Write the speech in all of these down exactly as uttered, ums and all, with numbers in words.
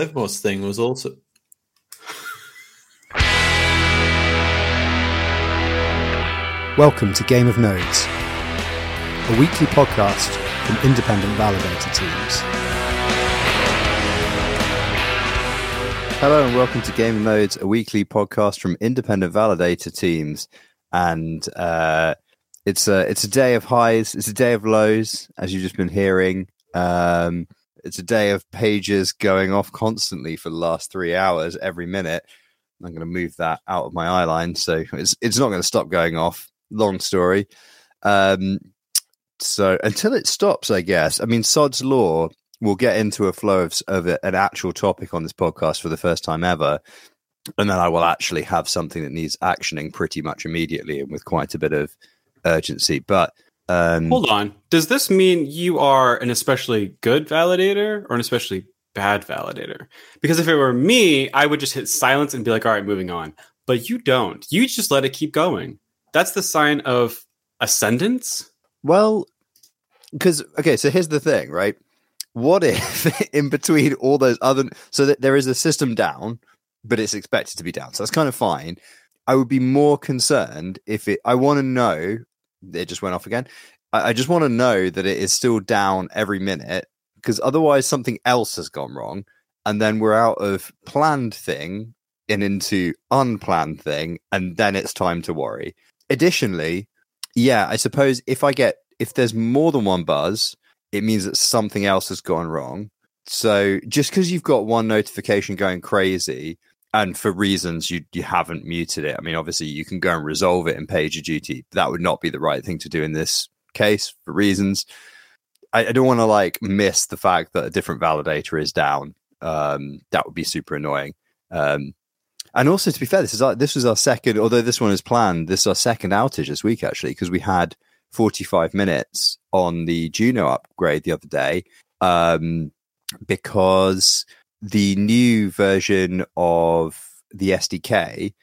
Livmore's thing was also. Welcome to Game of Nodes, a weekly podcast from independent validator teams. Hello and welcome to Game of Nodes, a weekly podcast from independent validator teams. And uh, it's, a, it's a day of highs, it's a day of lows, as you've just been hearing. Um... It's a day of pages going off constantly for the last three hours, every minute. I'm going to move that out of my eye line, so it's it's not going to stop going off. Long story. Um, so until it stops, I guess. I mean, Sod's Law, we'll get into a flow of, of a, an actual topic on this podcast for the first time ever. And then I will actually have something that needs actioning pretty much immediately and with quite a bit of urgency. But Um, Hold on. Does this mean you are an especially good validator or an especially bad validator? Because if it were me, I would just hit silence and be like, all right, moving on. But you don't. You just let it keep going. That's the sign of ascendance? Well, because, okay, so here's the thing, right? What if in between all those other... So that there is a system down, but it's expected to be down. So that's kind of fine. I would be more concerned if it... I want to know... It just went off again. I, I just want to know that it is still down every minute, because otherwise something else has gone wrong, and then we're out of planned thing and into unplanned thing, and then it's time to worry. Additionally, yeah, I suppose if I get if there's more than one buzz, it means that something else has gone wrong. So just because you've got one notification going crazy, and for reasons you you haven't muted it. I mean, obviously, you can go and resolve it in PagerDuty. That would not be the right thing to do in this case for reasons. I, I don't want to, like, miss the fact that a different validator is down. Um, that would be super annoying. Um, and also, to be fair, this is our, this was our second, although this one is planned, this is our second outage this week, actually, because we had forty-five minutes on the Juno upgrade the other day um, because... the new version of the S D K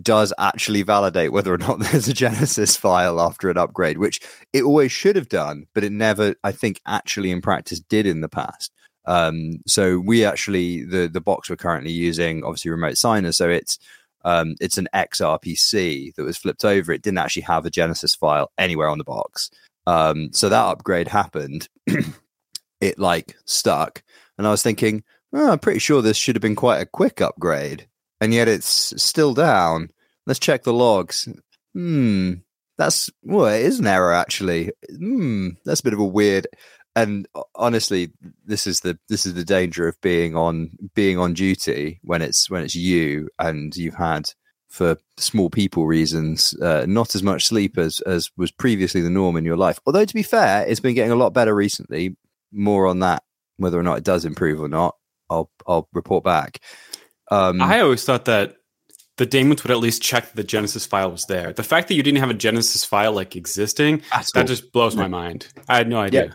does actually validate whether or not there's a Genesis file after an upgrade, which it always should have done, but it never, I think, actually in practice did in the past. Um, so we actually, the, the box we're currently using, obviously remote signer, so it's um, it's an X R P C that was flipped over. It didn't actually have a Genesis file anywhere on the box. Um, so that upgrade happened. It, like, stuck. And I was thinking... Oh, I'm pretty sure this should have been quite a quick upgrade, and yet it's still down. Let's check the logs. Hmm, that's, well, it is an error, actually. Hmm, that's a bit of a weird. And honestly, this is the this is the danger of being on being on duty when it's when it's you and you've had, for small people reasons, uh, not as much sleep as as was previously the norm in your life. Although, to be fair, it's been getting a lot better recently. More on that, whether or not it does improve or not. I'll I'll report back. Um, I always thought that the daemons would at least check that the Genesis file was there. The fact that you didn't have a Genesis file like existing, that cool. just blows no. my mind. I had no idea.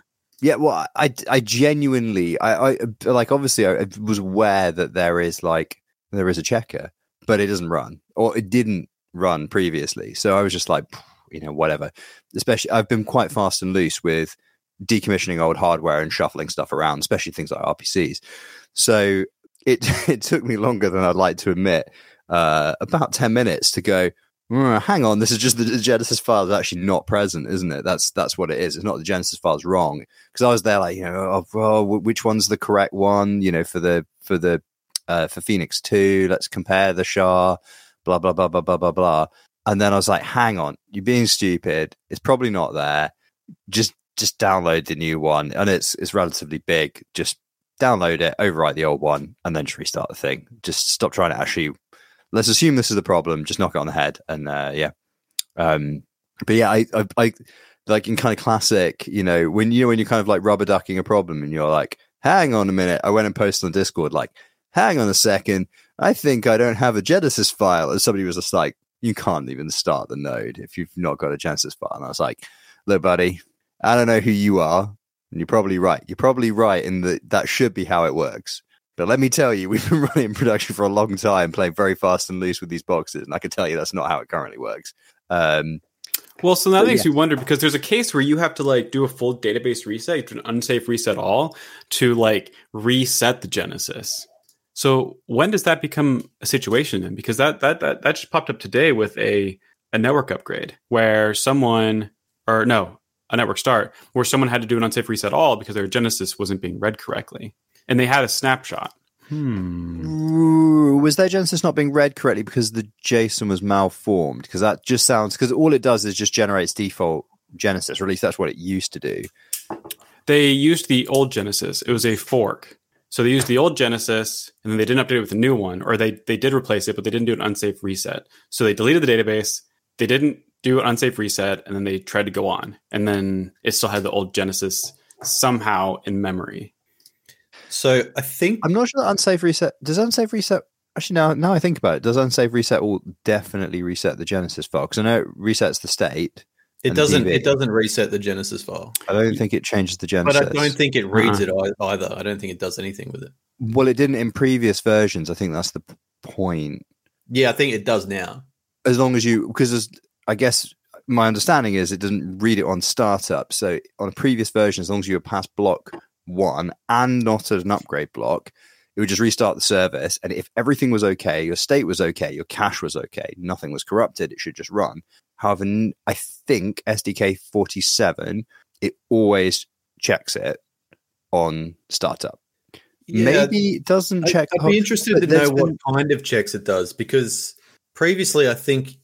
Yeah, yeah well, I, I genuinely, I, I like obviously I was aware that there is like, there is a checker, but it doesn't run, or it didn't run previously. So I was just like, you know, whatever. Especially, I've been quite fast and loose with decommissioning old hardware and shuffling stuff around, especially things like R P Cs. So it it took me longer than I'd like to admit, uh, about ten minutes to go, mm, hang on, this is just the, the Genesis file is actually not present, isn't it? That's that's what it is. It's not the Genesis file's wrong. Because I was there like, you know, oh, oh, which one's the correct one, you know, for the for the uh, for Phoenix two, let's compare the S H A, blah, blah, blah, blah, blah, blah, blah. And then I was like, hang on, you're being stupid. It's probably not there. Just just download the new one. And it's it's relatively big. Just download it, overwrite the old one, and then just restart the thing. Just stop trying to actually, let's assume this is the problem, just knock it on the head. And uh, yeah. Um, but yeah, I, I, I like in kind of classic, you know, when you, when you're kind of like rubber ducking a problem and you're like, hang on a minute. I went and posted on Discord, like, hang on a second. I think I don't have a Genesis file. And somebody was just like, you can't even start the node if you've not got a Genesis file. And I was like, look, buddy, I don't know who you are. And you're probably right. You're probably right in that that should be how it works. But let me tell you, we've been running in production for a long time, playing very fast and loose with these boxes. And I can tell you that's not how it currently works. Um, well, so that makes yeah. you wonder, because there's a case where you have to like do a full database reset, an unsafe reset all, to like reset the Genesis. So when does that become a situation then? Because that that that, that just popped up today with a, a network upgrade where someone, or no, a network start, where someone had to do an unsafe reset all because their Genesis wasn't being read correctly. And they had a snapshot. Hmm. Ooh, was their Genesis not being read correctly because the JSON was malformed? Because that just sounds, because all it does is just generates default Genesis, or at least that's what it used to do. They used the old Genesis. It was a fork. So they used the old Genesis, and then they didn't update it with a new one, or they, they did replace it, but they didn't do an unsafe reset. So they deleted the database, they didn't do an unsafe reset, and then they tried to go on. And then it still had the old Genesis somehow in memory. So I think... I'm not sure that unsafe reset... Does unsafe reset... Actually, now, now I think about it, does unsafe reset will definitely reset the Genesis file? Because I know it resets the state. It doesn't It doesn't reset the Genesis file. I don't think it changes the Genesis. But I don't think it reads uh-huh. it either. I don't think it does anything with it. Well, it didn't in previous versions. I think that's the point. Yeah, I think it does now. As long as you... Because I guess my understanding is it doesn't read it on startup. So on a previous version, as long as you were past block one and not at an upgrade block, it would just restart the service, and if everything was okay, your state was okay, your cache was okay, nothing was corrupted, it should just run. However, I think S D K forty-seven, it always checks it on startup. Yeah, maybe it doesn't I, check I'd be interested to know what been... kind of checks it does, because previously I think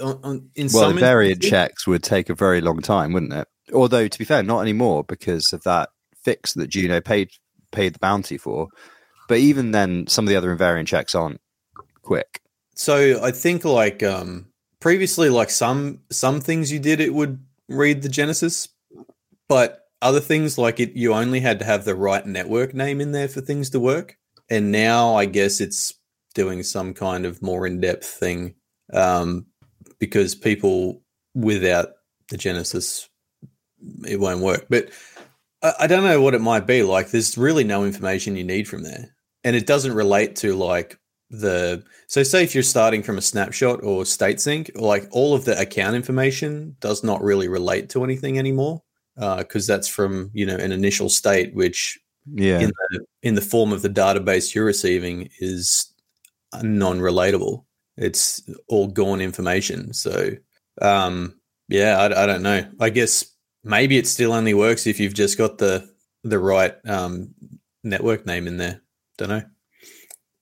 on, on, in well, some variant checks would take a very long time, wouldn't it? Although, to be fair, not anymore because of that fix that Juno paid paid the bounty for, but even then some of the other invariant checks aren't quick. So I think like um previously, like some some things you did, it would read the Genesis, but other things like it, you only had to have the right network name in there for things to work. And now I guess it's doing some kind of more in-depth thing um because people without the Genesis, it won't work. But I don't know what it might be. Like, there's really no information you need from there. And it doesn't relate to, like, the... So, say if you're starting from a snapshot or state sync, like, all of the account information does not really relate to anything anymore because uh, that's from, you know, an initial state, which yeah. in, the, in the form of the database you're receiving is non-relatable. It's all gone information. So, um, yeah, I, I don't know. I guess... Maybe it still only works if you've just got the the right um, network name in there. Don't know,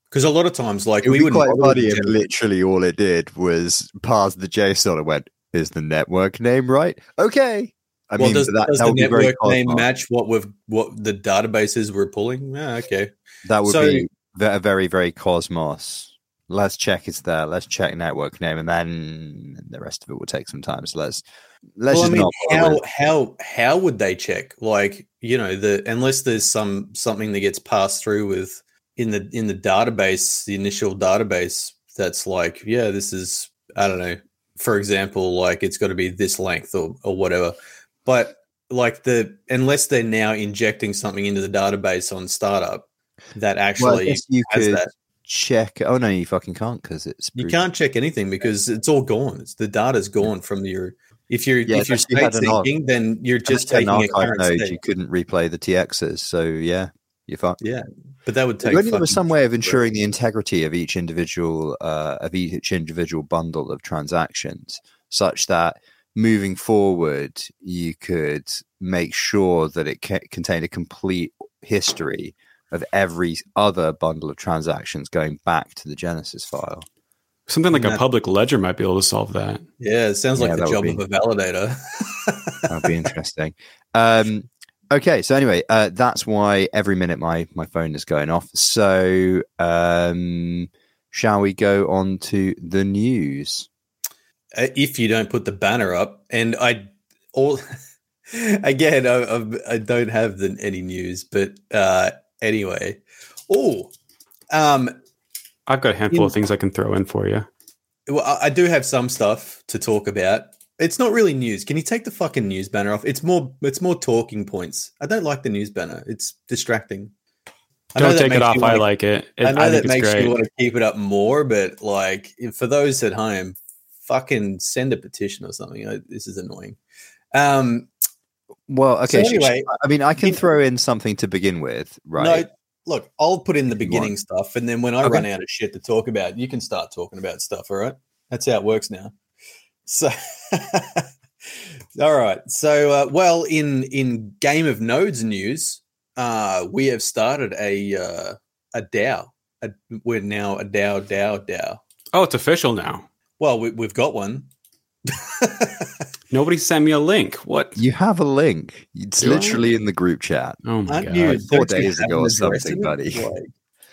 because a lot of times, like it we would quite funny if literally all it did was parse the JSON and went, "Is the network name right?" Okay. I well, mean, does, that, does that the network name hard. match what we've what the databases we're pulling? Ah, okay, that would so, be a very very Cosmos. Let's check it's there. Let's check network name, and then the rest of it will take some time. So let's. Let's well, I mean, not how how how would they check? Like, you know, the unless there's some something that gets passed through with in the in the database, the initial database that's like, yeah, this is I don't know. For example, like it's got to be this length or or whatever. But like the unless they're now injecting something into the database on startup that actually well, you has could that check. Oh no, you fucking can't because it's brutal. You can't check anything because it's all gone. It's the data's gone from your. If you're yeah, if you're state syncing, then you're just taking an archive node. You couldn't replay the T Xs, so yeah, you're fucked. Yeah, but that would take. Really, there was some way of ensuring the integrity of each individual uh, of each individual bundle of transactions, such that moving forward, you could make sure that it ca- contained a complete history of every other bundle of transactions going back to the Genesis file. Something like a public ledger might be able to solve that. Yeah, it sounds like yeah, the job be, of a validator. That'd be interesting. Um, okay, so anyway, uh, that's why every minute my, my phone is going off. So um, shall we go on to the news? Uh, if you don't put the banner up, and I all again, I, I, I don't have the, any news, but uh, anyway, oh. Um, I've got a handful in, of things I can throw in for you. Well, I do have some stuff to talk about. It's not really news. Can you take the fucking news banner off? It's more It's more talking points. I don't like the news banner. It's distracting. I don't take it off. I like it. I know that makes you want to keep it up more, but like for those at home, fucking send a petition or something. I, this is annoying. Um, well, okay. So anyway, I mean, I can throw in something to begin with, right? No, look, I'll put in the beginning stuff, and then when I okay. run out of shit to talk about, you can start talking about stuff, all right? That's how it works now. So, all right. So, uh, well, in, in Game of Nodes news, uh, we have started a uh, a DAO. A, we're now a DAO DAO DAO. Oh, it's official now. Well, we, we've got one. Nobody sent me a link. What? You have a link. It's Do literally I? in the group chat. Oh, my Aren't God. You, Four days ago or something, buddy. Like,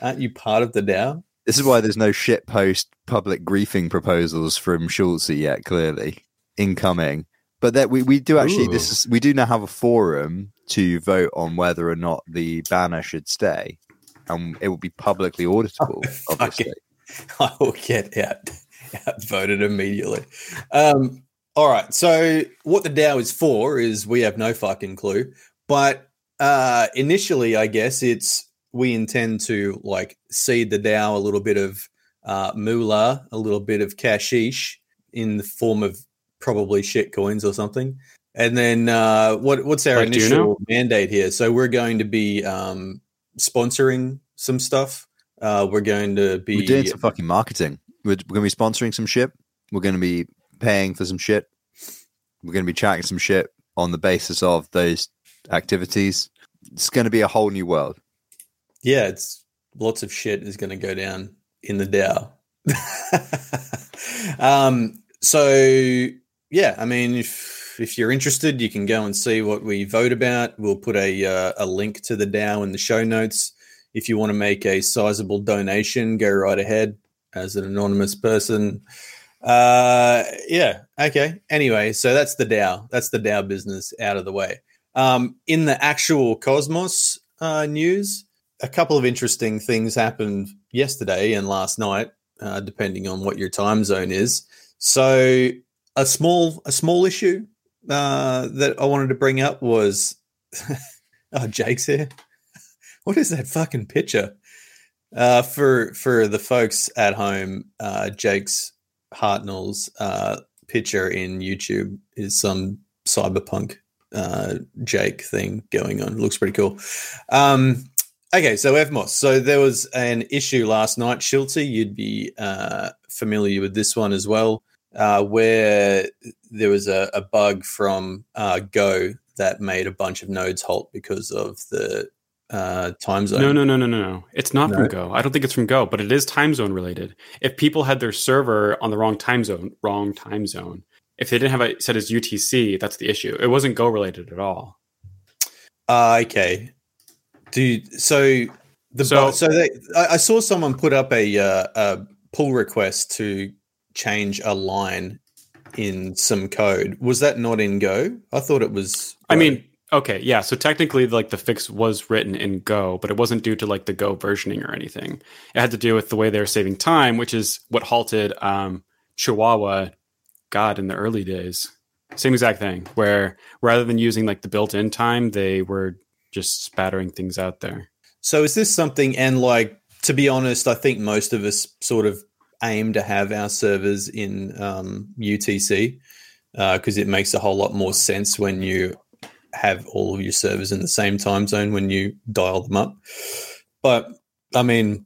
aren't you part of the DAO? This is why there's no shit post public griefing proposals from Schultzie yet, clearly. Incoming. But that we, we do actually, Ooh. this is, we do now have a forum to vote on whether or not the banner should stay. And it will be publicly auditable, oh, obviously. I will get out, outvoted immediately. Um, all right. So what the DAO is for is we have no fucking clue. But uh, initially, I guess it's we intend to like seed the DAO a little bit of uh, moolah, a little bit of cashish in the form of probably shit coins or something. And then uh, what what's our like initial Juno? mandate here? So we're going to be um, sponsoring some stuff. Uh, we're going to be we're doing some fucking marketing. We're, we're going to be sponsoring some shit. We're going to be paying for some shit. We're going to be chatting some shit on the basis of those activities. It's going to be a whole new world. Yeah, it's lots of shit is going to go down in the DAO. um, so yeah, I mean, if if you're interested, you can go and see what we vote about. We'll put a uh, a link to the DAO in the show notes. If you want to make a sizable donation, go right ahead as an anonymous person. Uh, yeah, okay. Anyway, so that's the DAO. That's the DAO business out of the way. Um, in the actual Cosmos uh, news, a couple of interesting things happened yesterday and last night, uh, depending on what your time zone is. So a small a small issue uh, that I wanted to bring up was oh, Jake's here. What is that fucking picture? Uh, for for the folks at home, uh, Jake's Hartnell's uh, picture in YouTube is some cyberpunk uh, Jake thing going on. It looks pretty cool. Um, okay, so Evmos. So there was an issue last night, Schultzie. You'd be uh, familiar with this one as well, uh, where there was a, a bug from uh, Go that made a bunch of nodes halt because of the uh time zone. No, no, no, no, no, no. It's not no. from Go. I don't think it's from Go, but it is time zone related. If people had their server on the wrong time zone, wrong time zone. If they didn't have it set as U T C, that's the issue. It wasn't Go related at all. Uh, okay, dude. So the so, bu- so they, I, I saw someone put up a uh, a pull request to change a line in some code. Was that not in Go? I thought it was. Go. I mean. Okay, yeah. So technically, like the fix was written in Go, but it wasn't due to like the Go versioning or anything. It had to do with the way they were saving time, which is what halted um, Chihuahua, God, in the early days. Same exact thing, where rather than using like the built-in time, they were just spattering things out there. So is this something? And like to be honest, I think most of us sort of aim to have our servers in um, U T C because uh, it makes a whole lot more sense when you have all of your servers in the same time zone when you dial them up. But, I mean,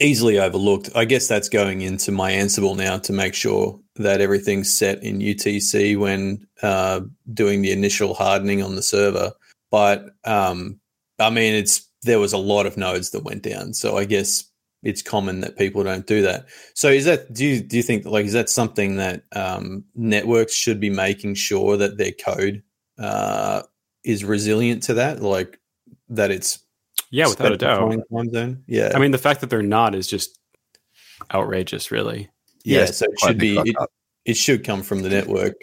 easily overlooked. I guess that's going into my Ansible now to make sure that everything's set in U T C when uh, doing the initial hardening on the server. But, um, I mean, it's there was a lot of nodes that went down, so I guess it's common that people don't do that. So is that do you, do you think, like, is that something that um, networks should be making sure that their code uh is resilient to that, like that it's yeah without a doubt time zone. yeah I mean the fact that they're not is just outrageous, really. yeah, yeah so it should be it, it should come from the network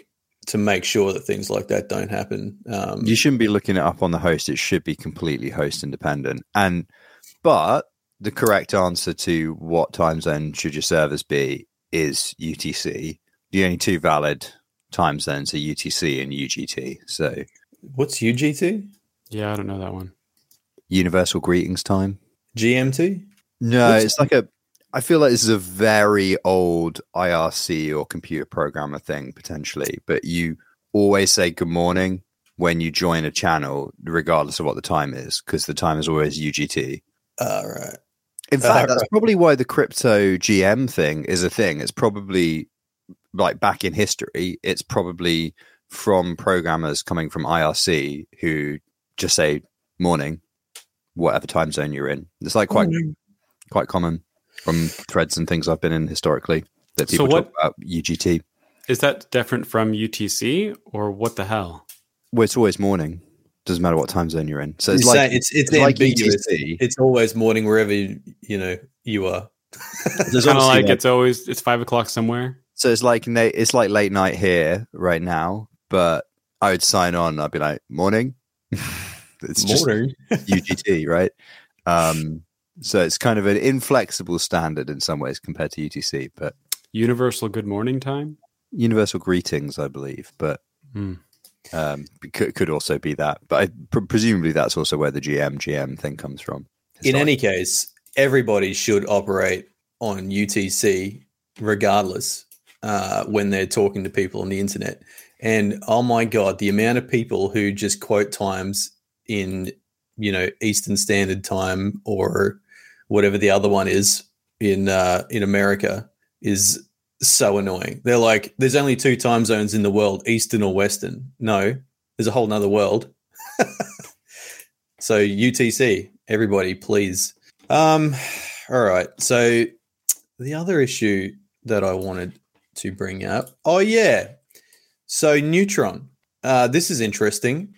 to make sure that things like that don't happen. Um you shouldn't be looking it up on the host. It should be completely host independent. And but the correct answer to what time zone should your servers be is U T C. The only two valid time zones are U T C and U G T. So what's U G T? Yeah, I don't know that one. Universal Greetings Time. G M T? No, what's it's that? like a, I feel like this is a very old I R C or computer programmer thing potentially, but you always say good morning when you join a channel, regardless of what the time is, because the time is always U G T. All right. In fact, uh, that's probably why the crypto G M thing is a thing. It's probably like back in history, it's probably from programmers coming from I R C who just say morning, whatever time zone you're in. It's like quite mm-hmm. quite common from threads and things I've been in historically that people so what, talk about U G T. Is that different from U T C or what the hell? Well, it's always morning. Doesn't matter what time zone you're in. So it's you're like it's it's, it's ambiguous. Like it's always morning wherever you, you know you are. It's kind of like it's always it's five o'clock somewhere. So it's like it's like late night here right now. But I would sign on. I'd be like morning. It's morning. Just U G T, right? Um, so it's kind of an inflexible standard in some ways compared to U T C. But universal good morning time, universal greetings, I believe. But. Mm. Um, could, could also be that, but I, pr- presumably that's also where the G M G M thing comes from. It's in like, any case, everybody should operate on U T C regardless uh, when they're talking to people on the internet. And oh my God, the amount of people who just quote times in, you know, Eastern Standard Time or whatever the other one is in uh, in America is so annoying. They're like, there's only two time zones in the world, Eastern or Western. No, there's a whole nother world. So U T C, everybody, please. Um, all right. So the other issue that I wanted to bring up. Oh, yeah. So Neutron. Uh, this is interesting.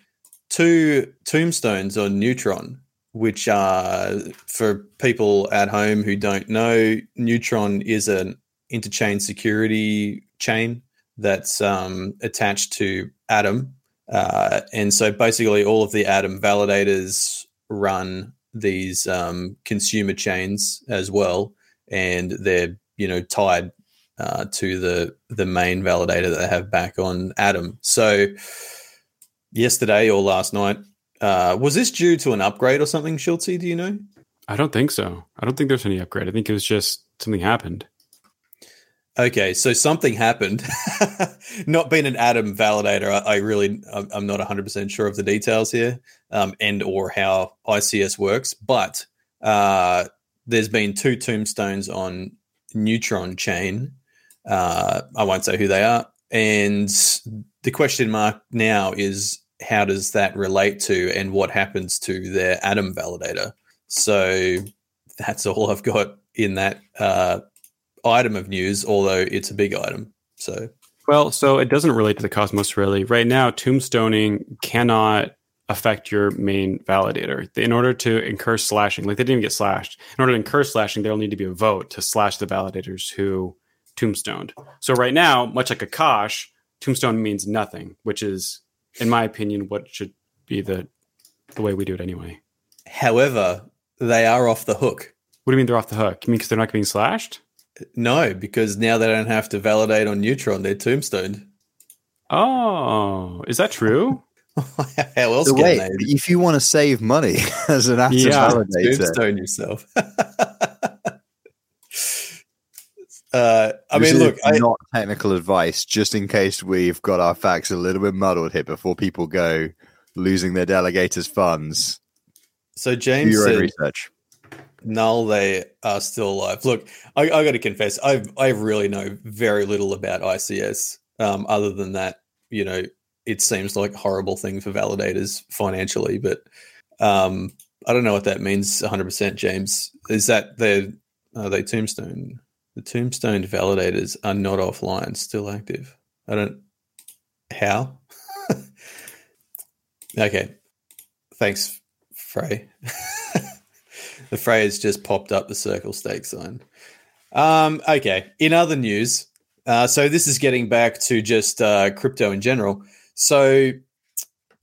Two tombstones on Neutron, which are, for people at home who don't know, Neutron is an interchain security chain that's um, attached to Atom. Uh, and so basically all of the Atom validators run these um, consumer chains as well. And they're, you know, tied uh, to the, the main validator that they have back on Atom. So yesterday or last night, uh, was this due to an upgrade or something, Schultzie? Do you know? I don't think so. I don't think there's any upgrade. I think it was just something happened. Okay, so something happened. Not being an Atom validator, I, I really, I'm not one hundred percent sure of the details here um, and or how I C S works, but uh, there's been two tombstones on Neutron chain. Uh, I won't say who they are. And the question mark now is how does that relate to and what happens to their Atom validator? So that's all I've got in that uh item of news, although it's a big item. So well, so it doesn't relate to the Cosmos really. Right now, tombstoning cannot affect your main validator. In order to incur slashing, like they didn't get slashed. In order to incur slashing, there'll need to be a vote to slash the validators who tombstoned. So right now, much like a Kosh, tombstone means nothing, which is, in my opinion, what should be the the way we do it anyway. However, they are off the hook. What do you mean they're off the hook? You mean because they're not getting slashed? No, because now they don't have to validate on Neutron. They're tombstoned. Oh, is that true? How else so can wait, they? If you want to save money as an active yeah, validator, tombstone yourself. uh, I this mean, look, I, not technical advice, just in case we've got our facts a little bit muddled here before people go losing their delegators' funds. So James, do your own research. Null, they are still alive. Look, I, I got to confess, I I really know very little about I C S. Um, other than that, you know, it seems like a horrible thing for validators financially, but um, I don't know what that means one hundred percent, James. Is that they're, are they tombstone? The tombstoned validators are not offline, still active. I don't... How? Okay. Thanks, Frey. The phrase just popped up the circle stake sign. Um, okay. In other news, uh, so this is getting back to just uh, crypto in general. So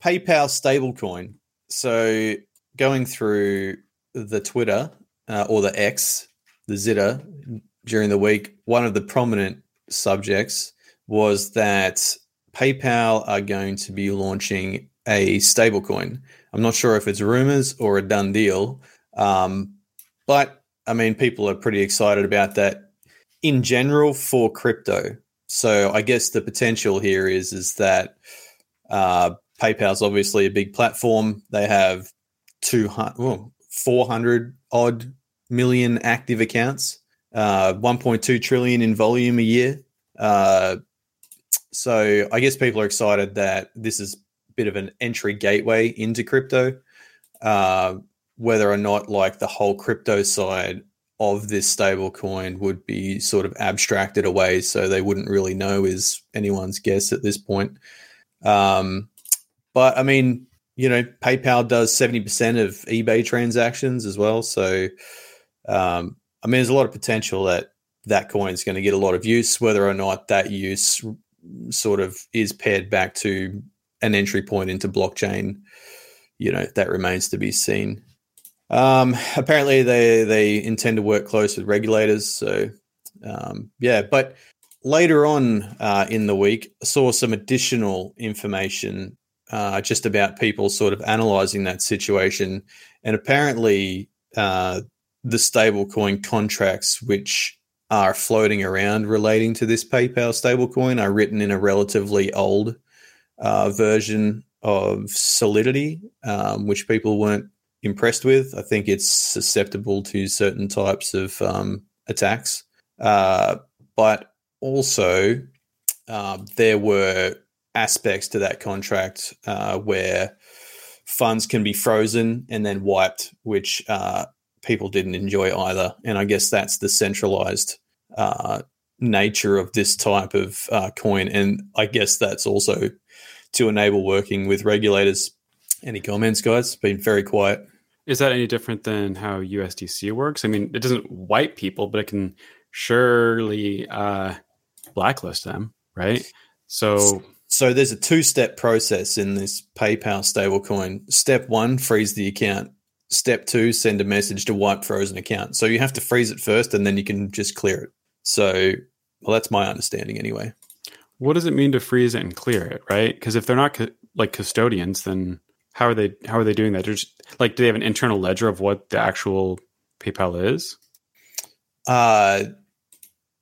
PayPal stablecoin. So going through the Twitter uh, or the X, the Zitter during the week, one of the prominent subjects was that PayPal are going to be launching a stablecoin. I'm not sure if it's rumors or a done deal. Um, but I mean, people are pretty excited about that in general for crypto. So I guess the potential here is, is that, uh, PayPal's obviously a big platform. They have two hundred, well, four hundred odd million active accounts, uh, one point two trillion in volume a year. Uh, so I guess people are excited that this is a bit of an entry gateway into crypto. Uh, whether or not like the whole crypto side of this stable coin would be sort of abstracted away, so they wouldn't really know, is anyone's guess at this point. Um, but I mean, you know, PayPal does seventy percent of eBay transactions as well. So, um, I mean, there's a lot of potential that that coin is going to get a lot of use, whether or not that use sort of is paired back to an entry point into blockchain. You know, that remains to be seen. Um, apparently they, they intend to work close with regulators. So, um, yeah, but later on uh, in the week, I saw some additional information uh, just about people sort of analyzing that situation. And apparently uh, the stablecoin contracts, which are floating around relating to this PayPal stablecoin, are written in a relatively old uh, version of Solidity, um, which people weren't impressed with. I think it's susceptible to certain types of um, attacks. Uh, but also uh, there were aspects to that contract uh, where funds can be frozen and then wiped, which uh, people didn't enjoy either. And I guess that's the centralized uh, nature of this type of uh, coin. And I guess that's also to enable working with regulators. Any comments, guys? It's been very quiet. Is that any different than how U S D C works? I mean, it doesn't wipe people, but it can surely uh, blacklist them, right? So so there's a two-step process in this PayPal stablecoin. Step one, freeze the account. Step two, send a message to wipe frozen account. So you have to freeze it first, and then you can just clear it. So, well, that's my understanding anyway. What does it mean to freeze it and clear it, right? Because if they're not cu- like custodians, then how are they? How are they doing that? They're just, like, do they have an internal ledger of what the actual PayPal is? Uh,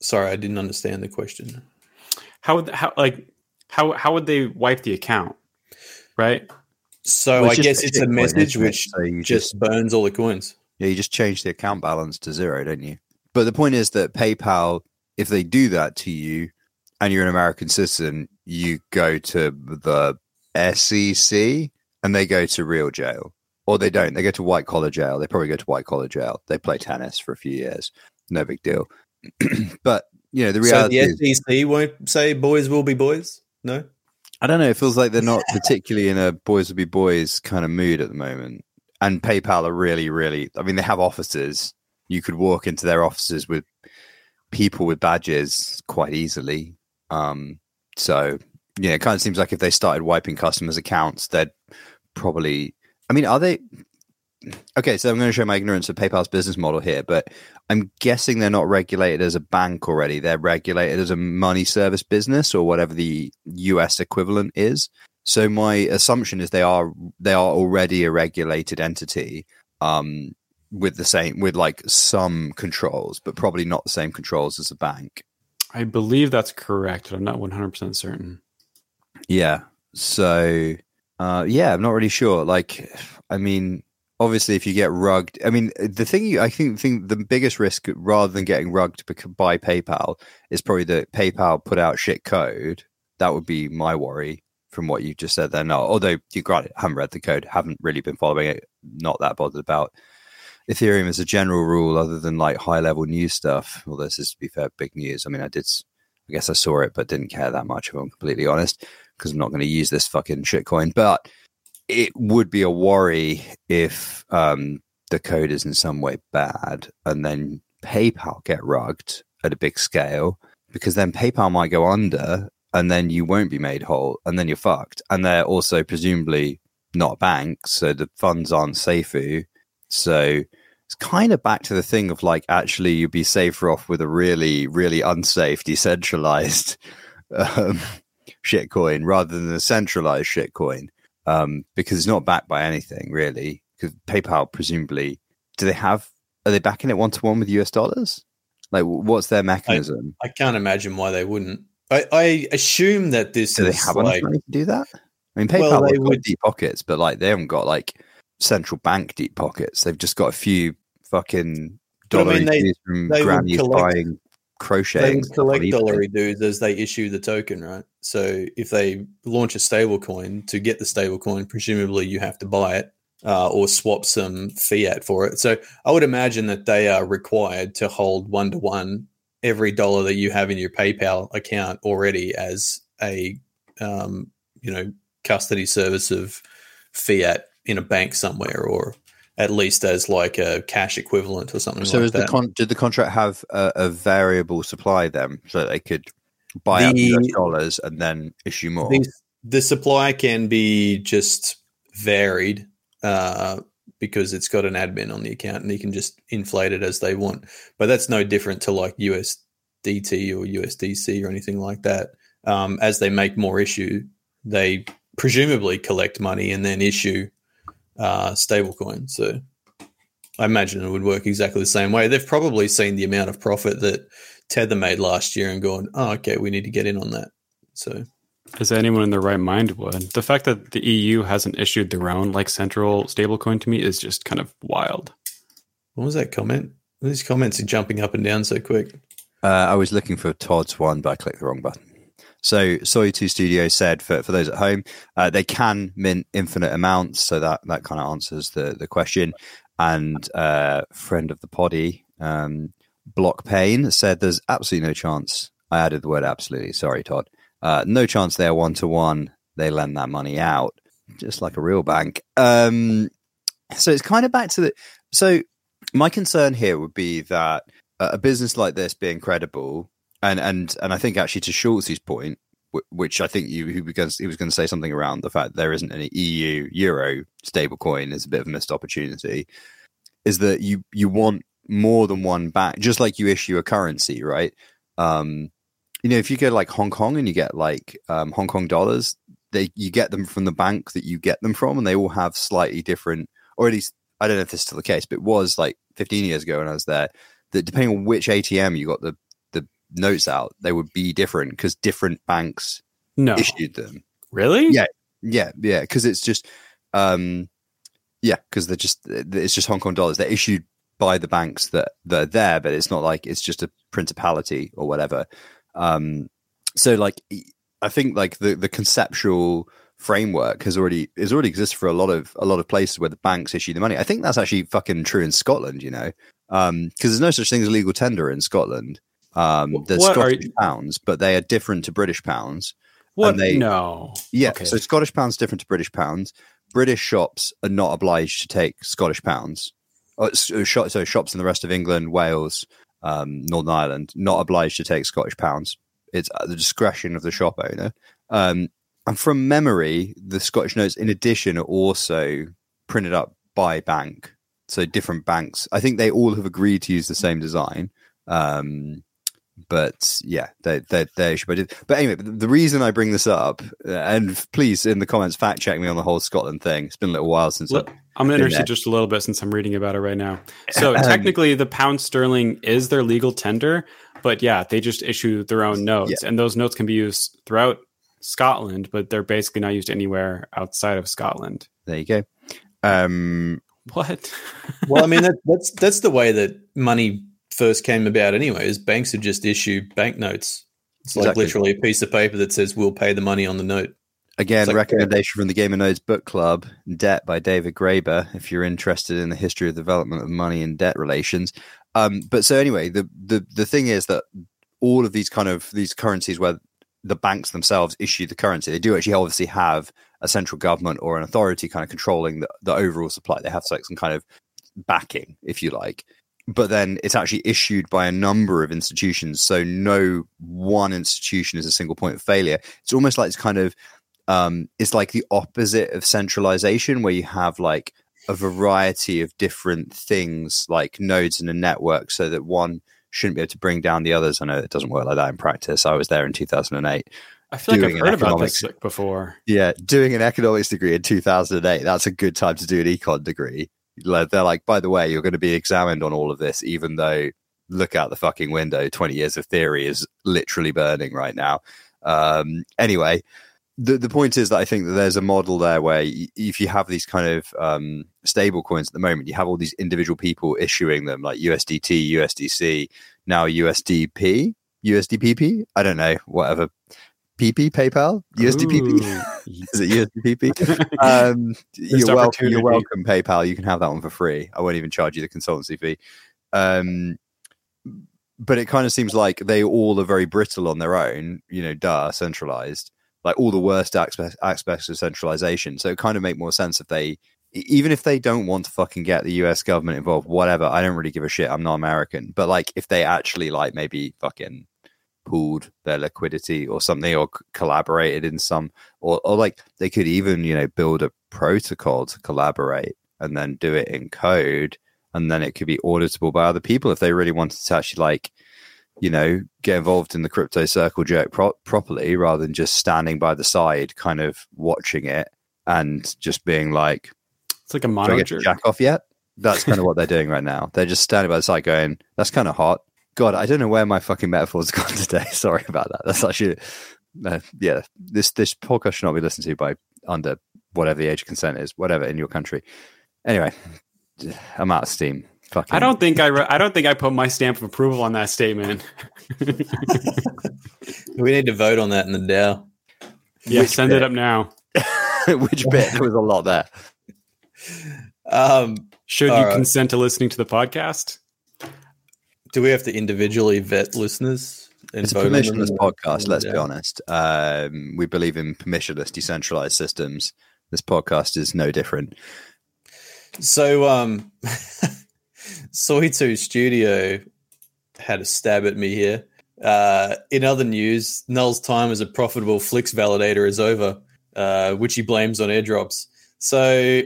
sorry, I didn't understand the question. How would how like how how would they wipe the account, right? So which I guess it's a message which so just, just burns all the coins. Yeah, you just change the account balance to zero, don't you? But the point is that PayPal, if they do that to you, and you're an American citizen, you go to the S E C and they go to real jail. Or they don't. They go to white collar jail. They probably go to white collar jail. They play tennis for a few years. No big deal. But, you know, the reality is... So the S E C is, won't say boys will be boys? No? I don't know. It feels like they're not particularly in a boys will be boys kind of mood at the moment. And PayPal are really, really... I mean, they have offices. You could walk into their offices with people with badges quite easily. Um, so yeah, it kind of seems like if they started wiping customers' accounts, they'd probably, I mean, are they, okay, so I'm going to show my ignorance of PayPal's business model here, but I'm guessing they're not regulated as a bank already. They're regulated as a money service business or whatever the U S equivalent is. So my assumption is they are, they are already a regulated entity, um, with the same, with like some controls, but probably not the same controls as a bank. I believe that's correct, but I'm not one hundred percent certain. Yeah. So, uh, yeah, I'm not really sure. Like, I mean, obviously, if you get rugged, I mean, the thing you, I think, think the biggest risk rather than getting rugged by PayPal is probably that PayPal put out shit code. That would be my worry from what you just said there now. Although, you granted, I haven't read the code, haven't really been following it, not that bothered about Ethereum as a general rule, other than like high level news stuff. Well, this is, to be fair, big news. I mean, I did, I guess I saw it, but didn't care that much, if I'm completely honest, because I'm not going to use this fucking shitcoin. But it would be a worry if um, the code is in some way bad and then PayPal get rugged at a big scale, because then PayPal might go under and then you won't be made whole and then you're fucked. And they're also presumably not banks, so the funds aren't SeiFu. So it's kind of back to the thing of like, actually, you'd be safer off with a really, really unsafe, decentralized um, shitcoin rather than a centralized shitcoin, um, because it's not backed by anything really. Because PayPal, presumably, do they have, are they backing it one to one with U S dollars? Like, what's their mechanism? I, I can't imagine why they wouldn't. I, I assume that this do is they have like, enough money to do that? I mean, PayPal well, they would deep pockets, but like they haven't got like central bank deep pockets. They've just got a few fucking dollar I mean, they, from they grannies collect, buying crochet. They would collect dollar dues as they issue the token, right? So if they launch a stable coin, to get the stable coin, presumably you have to buy it uh, or swap some fiat for it. So I would imagine that they are required to hold one-to-one every dollar that you have in your PayPal account already as a um, you know, custody service of fiat in a bank somewhere, or at least as like a cash equivalent or something so like is that. The con- did the contract have a, a variable supply then so that they could buy up the dollars and then issue more? The, the supply can be just varied uh, because it's got an admin on the account and they can just inflate it as they want. But that's no different to like U S D T or U S D C or anything like that. Um, as they make more issue, they presumably collect money and then issue uh, stablecoin. So I imagine it would work exactly the same way. They've probably seen the amount of profit that Tether made last year and gone, oh, okay, we need to get in on that. So, as anyone in their right mind would. The fact that the E U hasn't issued their own like central stablecoin to me is just kind of wild. What was that comment? These comments are jumping up and down so quick. Uh, I was looking for Todd's one, but I clicked the wrong button. So Soy two Studios said, for, for those at home, uh, they can mint infinite amounts. So that, that kind of answers the, the question. And uh, friend of the poddy, um, Block Pain, said there's absolutely no chance. I added the word absolutely. Sorry, Todd. Uh, no chance they're one-to-one. They lend that money out, just like a real bank. Um, so it's kind of back to the... So my concern here would be that a business like this being credible... And and and I think actually to Schultz's point, which I think you he was going to say something around the fact there isn't any E U euro stablecoin is a bit of a missed opportunity, is that you you want more than one bank, just like you issue a currency, right? Um, you know, if you go like Hong Kong and you get like um, Hong Kong dollars, they you get them from the bank that you get them from, and they all have slightly different, or at least I don't know if this is still the case, but it was like fifteen years ago when I was there, that depending on which A T M you got the notes out, they would be different because different banks no. issued them. Really? Yeah, yeah, yeah. Because it's just, um, yeah, because they're just it's just Hong Kong dollars. They're issued by the banks that they're there, but it's not like it's just a principality or whatever. Um, so like, I think like the the conceptual framework has already is already exists for a lot of a lot of places where the banks issue the money. I think that's actually fucking true in Scotland, you know, because um, there's no such thing as legal tender in Scotland. Um, there's what Scottish pounds, but they are different to British pounds. What? They, no. Yeah, okay. So Scottish pounds different to British pounds. British shops are not obliged to take Scottish pounds. Oh, so shops in the rest of England, Wales, um, Northern Ireland, not obliged to take Scottish pounds. It's at the discretion of the shop owner. Um, and from memory, the Scottish notes, in addition, are also printed up by bank. So different banks. I think they all have agreed to use the same design. Um, But yeah, they they they should. But, but anyway, the reason I bring this up, and please in the comments fact check me on the whole Scotland thing. It's been a little while since Look, I'm interested just a little bit since I'm reading about it right now. So um, technically, the pound sterling is their legal tender, but yeah, they just issue their own notes, yeah. And those notes can be used throughout Scotland, but they're basically not used anywhere outside of Scotland. There you go. Um, what? Well, I mean that, that's that's the way that money first came about anyways. Banks would just issue banknotes. It's like exactly. Literally a piece of paper that says we'll pay the money on the note. Again, like recommendation from the Game of Nodes book club, Debt by David Graeber, if you're interested in the history of development of money and debt relations. Um, but so anyway, the, the, the thing is that all of these kind of these currencies where the banks themselves issue the currency, they do actually obviously have a central government or an authority kind of controlling the, the overall supply. They have like some kind of backing, if you like. But then it's actually issued by a number of institutions. So no one institution is a single point of failure. It's almost like it's kind of, um, it's like the opposite of centralization where you have like a variety of different things like nodes in a network so that one shouldn't be able to bring down the others. I know it doesn't work like that in practice. I was there in two thousand eight. I feel like I've heard about this before. Yeah, doing an economics degree in two thousand eight, that's a good time to do an econ degree. They're like, by the way, you're going to be examined on all of this, even though look out the fucking window, twenty years of theory is literally burning right now. Um, anyway, the the point is that I think that there's a model there where y- if you have these kind of um, stable coins at the moment, you have all these individual people issuing them, like U S D T, U S D C, now U S D P, U S D P P, I don't know, whatever. P P, PayPal, U S D P P. Is it U S D P P? um, you're welcome, you're welcome, PayPal. You can have that one for free. I won't even charge you the consultancy fee. Um, but it kind of seems like they all are very brittle on their own, you know, duh, centralized, like all the worst aspects, aspects of centralization. So it kind of make more sense if they, even if they don't want to fucking get the U S government involved, whatever, I don't really give a shit. I'm not American. But like if they actually like maybe fucking pooled their liquidity or something, or c- collaborated in some, or, or like they could even, you know, build a protocol to collaborate and then do it in code. And then it could be auditable by other people if they really wanted to actually, like, you know, get involved in the crypto circle jerk pro- properly rather than just standing by the side, kind of watching it and just being like, it's like a mono jerk. Jack off yet? That's kind of what they're doing right now. They're just standing by the side going, that's kind of hot. God, I don't know where my fucking metaphor's gone today. Sorry about that. That's actually, uh, yeah, this, this podcast should not be listened to by under whatever the age of consent is, whatever in your country. Anyway. I'm out of steam. Fucking. I don't think I. Re- I don't think I put my stamp of approval on that statement. We need to vote on that in the DAO. Yeah, Which send bit? it up now. Which bit? There was a lot there. Um, Should you right. consent to listening to the podcast? Do we have to individually vet listeners? It's a permissionless podcast. Let's be honest. Um, we believe in permissionless, decentralized systems. This podcast is no different. So, um, Soy two Studio had a stab at me here. Uh, in other news, Null's time as a profitable Flix validator is over, uh, which he blames on airdrops. So,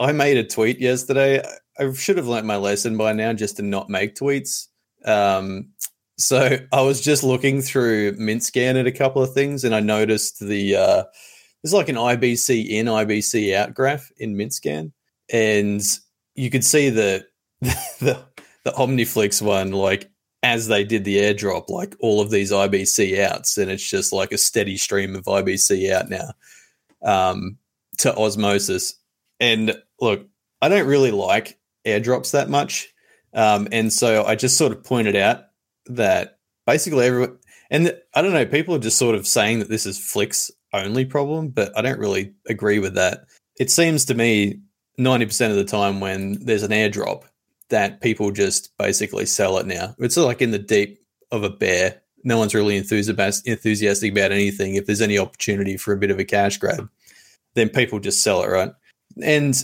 I made a tweet yesterday. I should have learnt my lesson by now just to not make tweets. Um, so, I was just looking through Mintscan at a couple of things, and I noticed the uh, there's like an I B C in, I B C out graph in Mintscan. And you could see the, the the OmniFlix one, like, as they did the airdrop, like, all of these I B C outs, and it's just, like, a steady stream of I B C out now um, to Osmosis. And, look, I don't really like airdrops that much, um, and so I just sort of pointed out that basically everyone – and the, I don't know, people are just sort of saying that this is Flix only problem, but I don't really agree with that. It seems to me – ninety percent of the time when there's an airdrop that people just basically sell it now. It's like in the deep of a bear. No one's really enthusiastic about anything. If there's any opportunity for a bit of a cash grab, then people just sell it, right? And,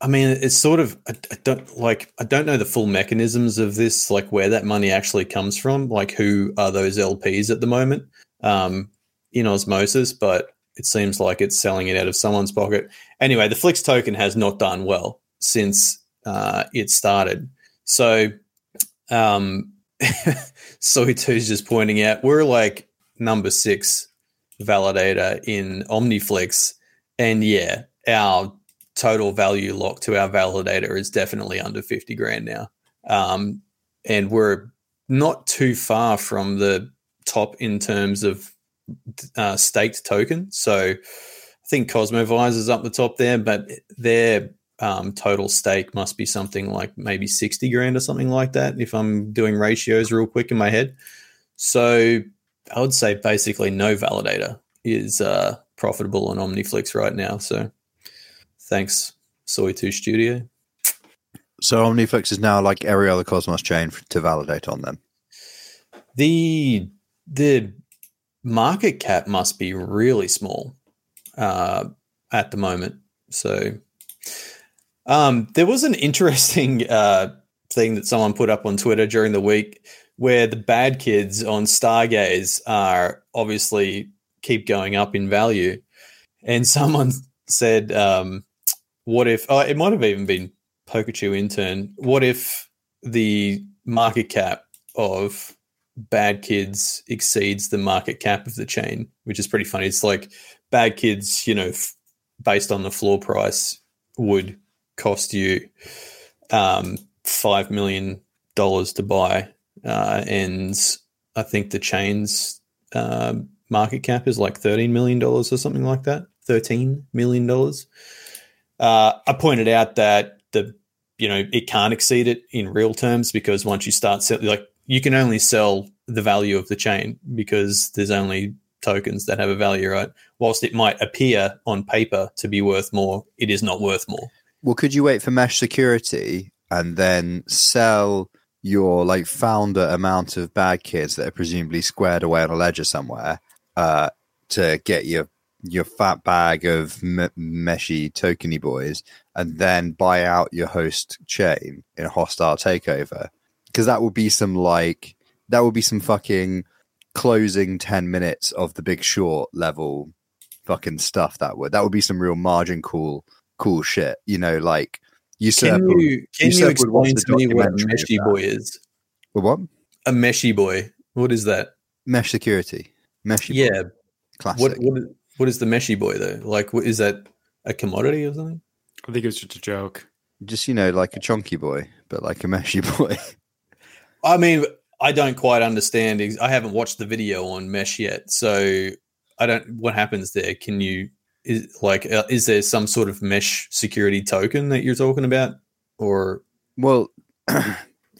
I mean, it's sort of – I don't like I don't know the full mechanisms of this, like where that money actually comes from, like who are those L Ps at the moment um, in Osmosis, but – it seems like it's selling it out of someone's pocket. Anyway, the Flix token has not done well since uh, it started. So um, Soy two's just pointing out we're like number six validator in OmniFlix. And, yeah, our total value locked to our validator is definitely under fifty grand now. Um, and we're not too far from the top in terms of Uh, staked token. So I think CosmWasm is up the top there, but their um, total stake must be something like maybe sixty grand or something like that, if I'm doing ratios real quick in my head. So I would say basically no validator is uh, profitable on OmniFlix right now. So thanks, Soy two Studio. So OmniFlix is now like every other Cosmos chain to validate on them. The the market cap must be really small uh, at the moment. So um, there was an interesting uh, thing that someone put up on Twitter during the week where the bad kids on Stargaze are obviously keep going up in value. And someone said, um, what if, oh, it might have even been Pikachu intern, what if the market cap of Bad Kids exceeds the market cap of the chain, which is pretty funny. It's like Bad Kids, you know, f- based on the floor price would cost you um, five million dollars to buy. Uh, and I think the chain's um, market cap is like thirteen million dollars or something like that, thirteen million dollars. Uh, I pointed out that the you know it can't exceed it in real terms because once you start selling, like you can only sell the value of the chain because there's only tokens that have a value, right? Whilst it might appear on paper to be worth more, it is not worth more. Well, could you wait for mesh security and then sell your like founder amount of bad kids that are presumably squared away on a ledger somewhere uh, to get your your fat bag of me- meshy tokeny boys and then buy out your host chain in a hostile takeover? Because that would be some like that would be some fucking closing ten minutes of the Big Short level fucking stuff. That would that would be some real margin call cool shit, you know, like usurp. Can you, can usurp you explain to me what a meshy boy is? What, what a meshy boy? What is that? Mesh security. Meshy. Yeah. Boy. Classic. What, what what is the meshy boy though? Like, what, is that a commodity or something? I think it was just a joke. Just you know, like a chonky boy, but like a meshy boy. I mean, I don't quite understand. I haven't watched the video on mesh yet, so I don't. What happens there? Can you? Is like, uh, is there some sort of mesh security token that you're talking about, or well,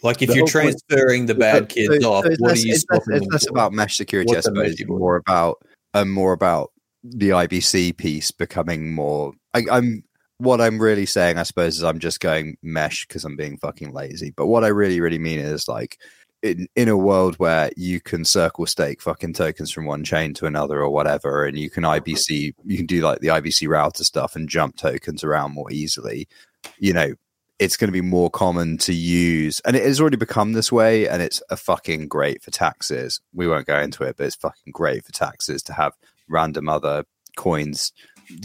like if you're transferring point, the bad so, kids so, off, so what less, are you? It's less, it's less about mesh security, What's I suppose. It's more about and um, more about the I B C piece becoming more. I, I'm what I'm really saying, I suppose, is I'm just going mesh because I'm being fucking lazy. But what I really, really mean is like. In, in a world where you can circle stake fucking tokens from one chain to another or whatever, and you can I B C, you can do like the I B C router stuff and jump tokens around more easily, you know, it's going to be more common to use. And it has already become this way, and it's a fucking great for taxes. We won't go into it, but it's fucking great for taxes to have random other coins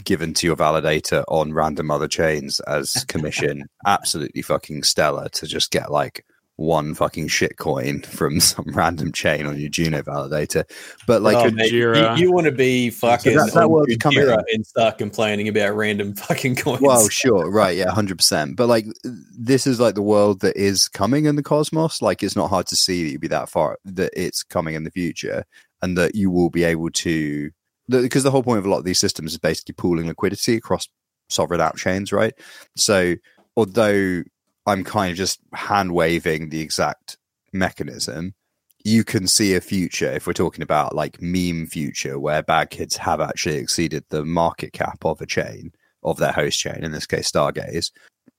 given to your validator on random other chains as commission. Absolutely fucking stellar to just get like one fucking shit coin from some random chain on your Juno validator. But like, oh, mate, you, you want to be fucking so that, that world and start complaining about random fucking coins. Well, sure. Right. Yeah. one hundred percent. But like, this is like the world that is coming in the Cosmos. Like, it's not hard to see that you'd be that far, that it's coming in the future, and that you will be able to, because the whole point of a lot of these systems is basically pooling liquidity across sovereign app chains. Right. So although I'm kind of just hand waving the exact mechanism, you can see a future, if we're talking about like meme future, where bad kids have actually exceeded the market cap of a chain, of their host chain, in this case Stargaze.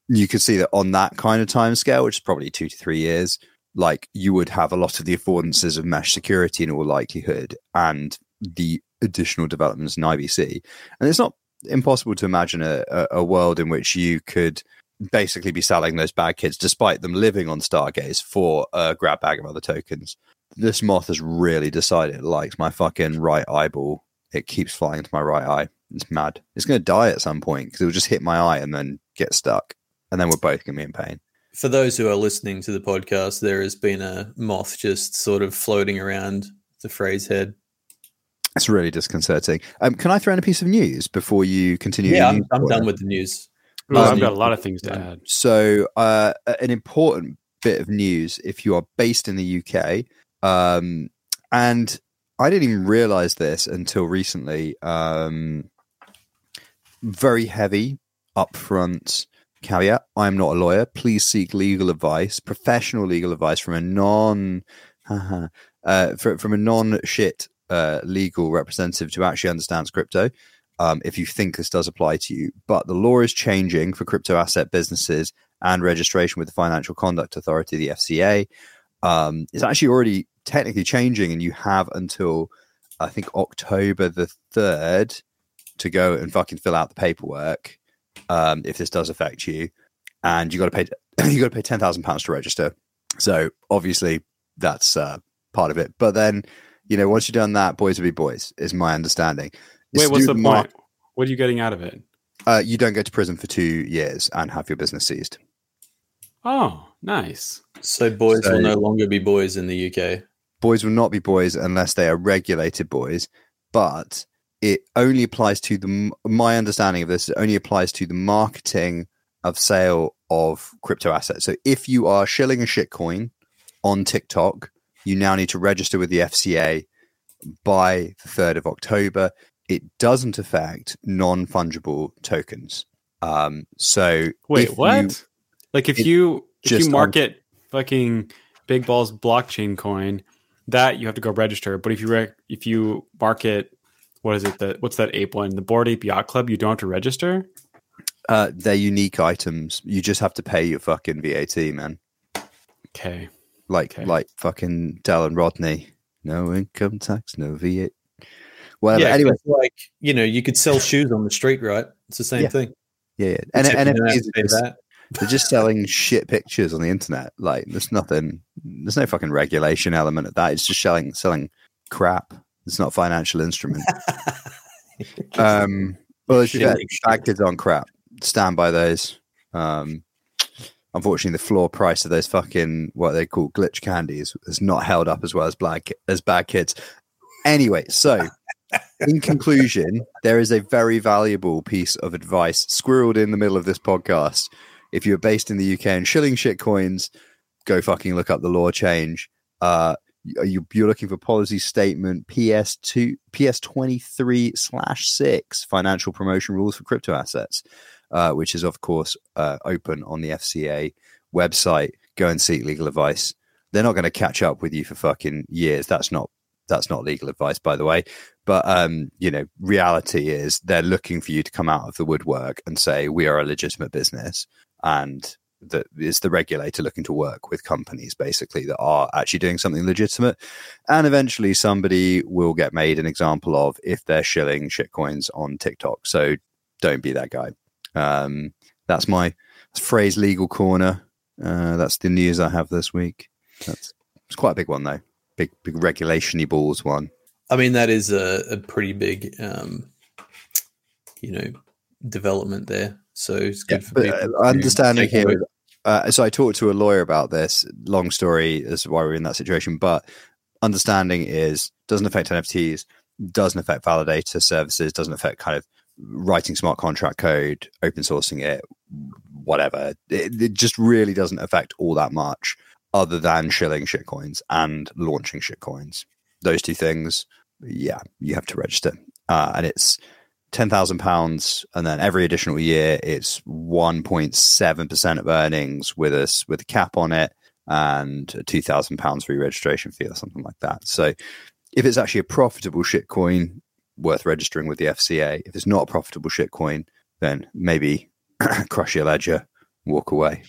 You can see that on that kind of time scale, which is probably two to three years, like you would have a lot of the affordances of mesh security in all likelihood, and the additional developments in I B C. And it's not impossible to imagine a, a world in which you could basically be selling those bad kids, despite them living on Stargaze, for a grab bag of other tokens. This moth has really decided it likes my fucking right eyeball. It keeps flying into my right eye. It's mad. It's going to die at some point because it will just hit my eye and then get stuck. And then we're both going to be in pain. For those who are listening to the podcast, there has been a moth just sort of floating around the Frey's head. It's really disconcerting. Um, can I throw in a piece of news before you continue? Yeah, I'm, I'm done with the news. Well, I've got a lot of things to add. So uh, an important bit of news, if you are based in the U K, um, and I didn't even realize this until recently, um, very heavy upfront caveat. I'm not a lawyer. Please seek legal advice, professional legal advice from a non uh, uh, from a non shit uh, legal representative who actually understands crypto. Um, if you think this does apply to you, but the law is changing for crypto asset businesses and registration with the Financial Conduct Authority, the F C A. Um, it's actually already technically changing, and you have until, I think, October the third to go and fucking fill out the paperwork um, if this does affect you. And you got to pay you got to pay ten thousand pounds to register. So obviously that's uh, part of it. But then, you know, once you've done that, boys will be boys, is my understanding. Wait, what's the mark- point? What are you getting out of it? Uh, you don't go to prison for two years and have your business seized. Oh, nice. So boys so, will no longer be boys in the U K. Boys will not be boys unless they are regulated boys, but it only applies to the, my understanding of this, it only applies to the marketing of sale of crypto assets. So if you are shilling a shitcoin on TikTok, you now need to register with the F C A by the third of October, it doesn't affect non-fungible tokens. Um, so wait, what? You, like if you if you market on... fucking Big Ball's blockchain coin, that you have to go register. But if you rec- if you market, what is it? The what's that ape one? The Bored Ape Yacht Club. You don't have to register. Uh, they're unique items. You just have to pay your fucking V A T, man. Okay. Like okay. like fucking Dell and Rodney. No income tax, no V A T. Whatever. Yeah, anyway, like you know, you could sell shoes on the street, right? It's the same yeah. thing. Yeah, yeah. N F Ts are just, they're just selling shit pictures on the internet. Like, there's nothing, there's no fucking regulation element of that. It's just selling, selling crap. It's not a financial instrument. um, well, it's just acted on crap. Stand by those. Um, unfortunately, the floor price of those fucking what they call glitch candies has not held up as well as black as bad kids. Anyway, so. In conclusion, there is a very valuable piece of advice squirreled in the middle of this podcast. If you're based in the U K and shilling shit coins, go fucking look up the law change. Uh, you, you're looking for policy statement P S two, P S twenty-three slash six, financial promotion rules for crypto assets, uh, which is, of course, uh, open on the F C A website. Go and seek legal advice. They're not going to catch up with you for fucking years. That's not That's not legal advice, by the way. But, um, you know, reality is they're looking for you to come out of the woodwork and say, we are a legitimate business. And that is the regulator looking to work with companies, basically, that are actually doing something legitimate. And eventually somebody will get made an example of if they're shilling shitcoins on TikTok. So don't be that guy. Um, that's my Frey's legal corner. Uh, that's the news I have this week. That's it's quite a big one, though. Big, big regulation-y balls one. I mean, that is a, a pretty big, um, you know, development there. So it's good yeah, for people. Uh, understanding here, uh, so I talked to a lawyer about this. Long story as to why we're in that situation. But understanding is doesn't affect N F Ts, doesn't affect validator services, doesn't affect kind of writing smart contract code, open sourcing it, whatever. It, it just really doesn't affect all that much. Other than shilling shitcoins and launching shitcoins. Those two things, yeah, you have to register. Uh, and it's ten thousand pounds. And then every additional year, it's one point seven percent of earnings with us with a cap on it and a two thousand pounds re-registration fee or something like that. So if it's actually a profitable shitcoin, worth registering with the F C A. If it's not a profitable shitcoin, then maybe crush your ledger, walk away.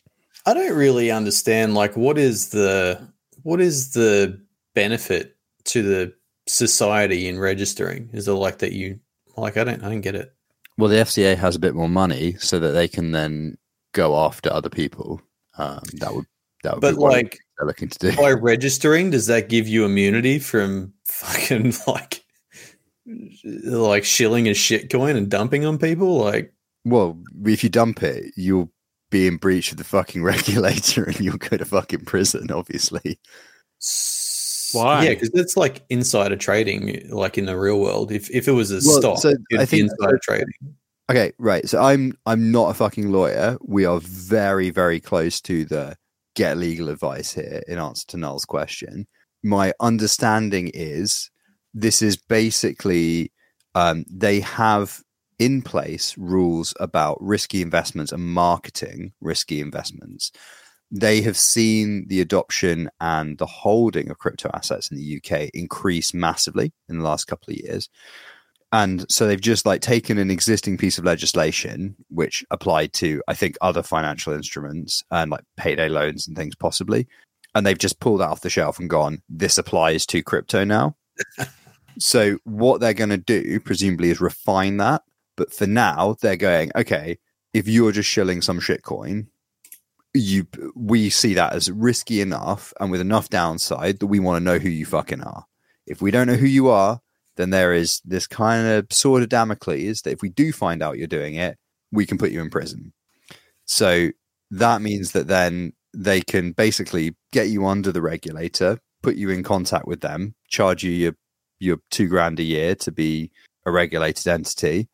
I don't really understand, like, what is the what is the benefit to the society in registering? Is it like that you like? I don't, I don't get it. Well, the F C A has a bit more money, so that they can then go after other people. Um, that would that would but be what like they're looking to do. By registering, does that give you immunity from fucking like like shilling a shitcoin and dumping on people? Like, well, if you dump it, you'll be in breach of the fucking regulator and you'll go to fucking prison, obviously. Why? Yeah, because that's like insider trading, like in the real world. If if it was a well, stock, so it'd I think be insider trading. Okay, right. So I'm I'm not a fucking lawyer. We are very, very close to the get legal advice here in answer to Null's question. My understanding is this is basically um, they have in place rules about risky investments and marketing risky investments. They have seen the adoption and the holding of crypto assets in the U K increase massively in the last couple of years. And so they've just like taken an existing piece of legislation, which applied to, I think, other financial instruments and like payday loans and things possibly. And they've just pulled that off the shelf and gone, this applies to crypto now. So what they're going to do presumably is refine that. But for now, they're going, okay, if you're just shilling some shitcoin, you, we see that as risky enough and with enough downside that we want to know who you fucking are. If we don't know who you are, then there is this kind of sword of Damocles that if we do find out you're doing it, we can put you in prison. So that means that then they can basically get you under the regulator, put you in contact with them, charge you your, your two grand a year to be a regulated entity.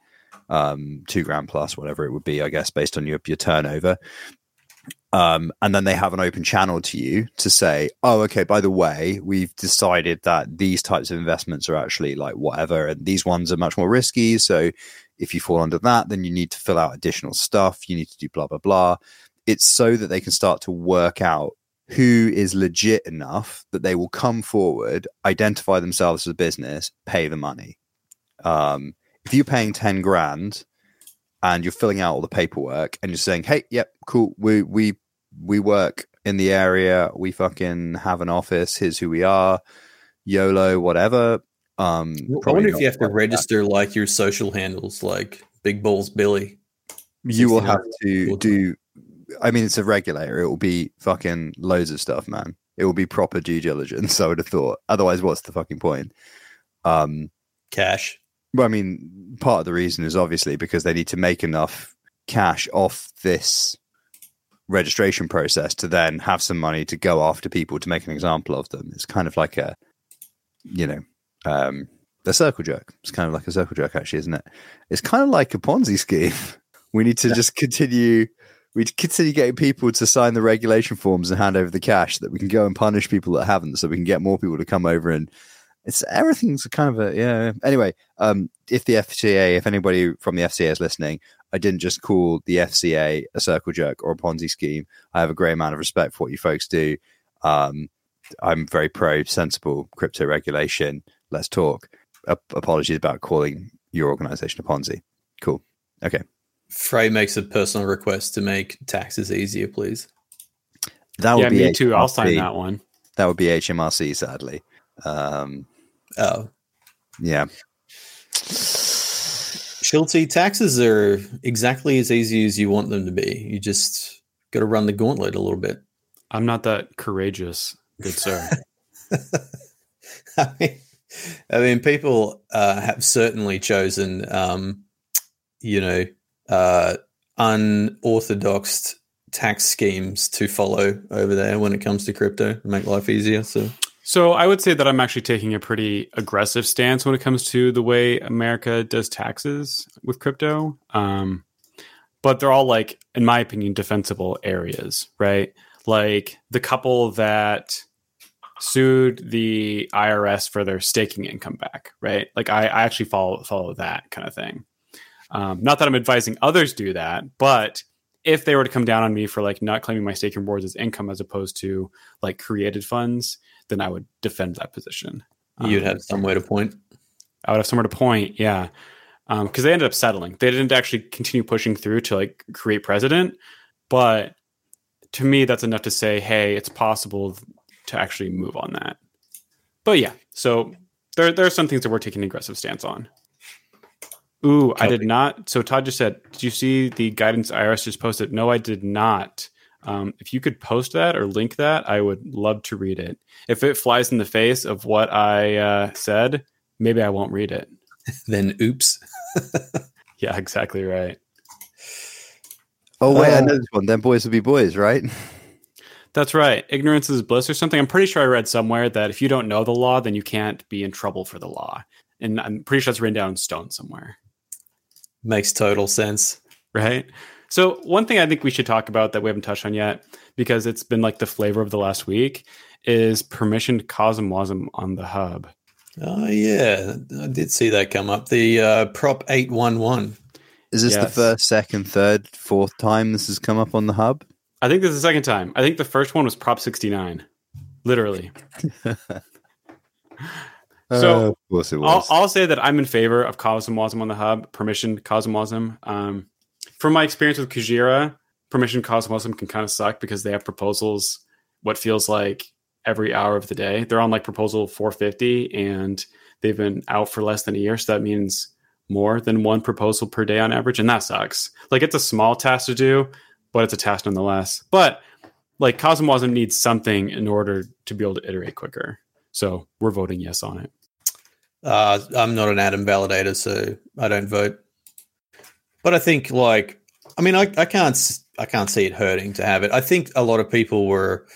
Um, two grand plus, whatever it would be, I guess, based on your, your turnover. Um, and then they have an open channel to you to say, oh, okay, by the way, we've decided that these types of investments are actually like whatever, and these ones are much more risky. So if you fall under that, then you need to fill out additional stuff. You need to do blah, blah, blah. It's so that they can start to work out who is legit enough that they will come forward, identify themselves as a business, pay the money. Um, if you're paying ten grand and you're filling out all the paperwork and you're saying, hey, yep, cool, we we we work in the area, we fucking have an office, here's who we are, YOLO, whatever. Um, well, I wonder if you have to register that, like your social handles, like Big Balls Billy. You will have to do... I mean, it's a regulator. It will be fucking loads of stuff, man. It will be proper due diligence, I would have thought. Otherwise, what's the fucking point? Um, cash. Well, I mean, part of the reason is obviously because they need to make enough cash off this registration process to then have some money to go after people to make an example of them. It's kind of like a, you know, um, a circle jerk. It's kind of like a circle jerk, actually, isn't it? It's kind of like a Ponzi scheme. We need to yeah. just continue... We continue getting people to sign the regulation forms and hand over the cash so that we can go and punish people that haven't, so we can get more people to come over. And it's everything's kind of a, yeah. Anyway, um, if the F C A, if anybody from the F C A is listening, I didn't just call the F C A a circle jerk or a Ponzi scheme. I have a great amount of respect for what you folks do. Um, I'm very pro sensible crypto regulation. Let's talk. A- apologies about calling your organization a Ponzi. Cool. Okay. Frey makes a personal request to make taxes easier, please. That would yeah, be me H M R C. Too. I'll sign that one. That would be H M R C, sadly. Um, oh, yeah. Schultzie, taxes are exactly as easy as you want them to be. You just got to run the gauntlet a little bit. I'm not that courageous, good sir. I mean, I mean, people uh, have certainly chosen, um, you know, uh unorthodox tax schemes to follow over there when it comes to crypto and make life easier. So so I would say that I'm actually taking a pretty aggressive stance when it comes to the way America does taxes with crypto. Um, but they're all, like, in my opinion, defensible areas, right? Like the couple that sued the I R S for their staking income back, right? Like I, I actually follow follow that kind of thing. Um, not that I'm advising others do that, but if they were to come down on me for like not claiming my staking rewards as income as opposed to like created funds, then I would defend that position. Um, You'd have somewhere to point. I would have somewhere to point, yeah. Um, because they ended up settling. They didn't actually continue pushing through to like create precedent, but to me, that's enough to say, hey, it's possible to actually move on that. But yeah, so there there are some things that we're taking an aggressive stance on. Ooh, I did not. So Todd just said, did you see the guidance I R S just posted? No, I did not. Um, if you could post that or link that, I would love to read it. If it flies in the face of what I uh, said, maybe I won't read it. Then oops. Yeah, exactly right. Oh, wait, uh, I know this one. Then boys will be boys, right? That's right. Ignorance is bliss or something. I'm pretty sure I read somewhere that if you don't know the law, then you can't be in trouble for the law. And I'm pretty sure that's written down in stone somewhere. Makes total sense. Right? So one thing I think we should talk about that we haven't touched on yet, because it's been like the flavor of the last week, is permissioned CosmWasm on the hub. Oh, yeah. I did see that come up. The uh, Prop eight eleven. Is this yes. the first, second, third, fourth time this has come up on the hub? I think this is the second time. I think the first one was Prop sixty-nine. Literally. So uh, I'll, I'll say that I'm in favor of CosmWasm on the hub, permissioned CosmWasm. Um, from my experience with Kujira, permissioned CosmWasm can kind of suck because they have proposals what feels like every hour of the day. They're on like proposal four fifty and they've been out for less than a year. So that means more than one proposal per day on average. And that sucks. Like it's a small task to do, but it's a task nonetheless. But like CosmWasm needs something in order to be able to iterate quicker. So we're voting yes on it. Uh, I'm not an Atom validator, so I don't vote. But I think, like, I mean, I, I can't, I can't see it hurting to have it. I think a lot of people were,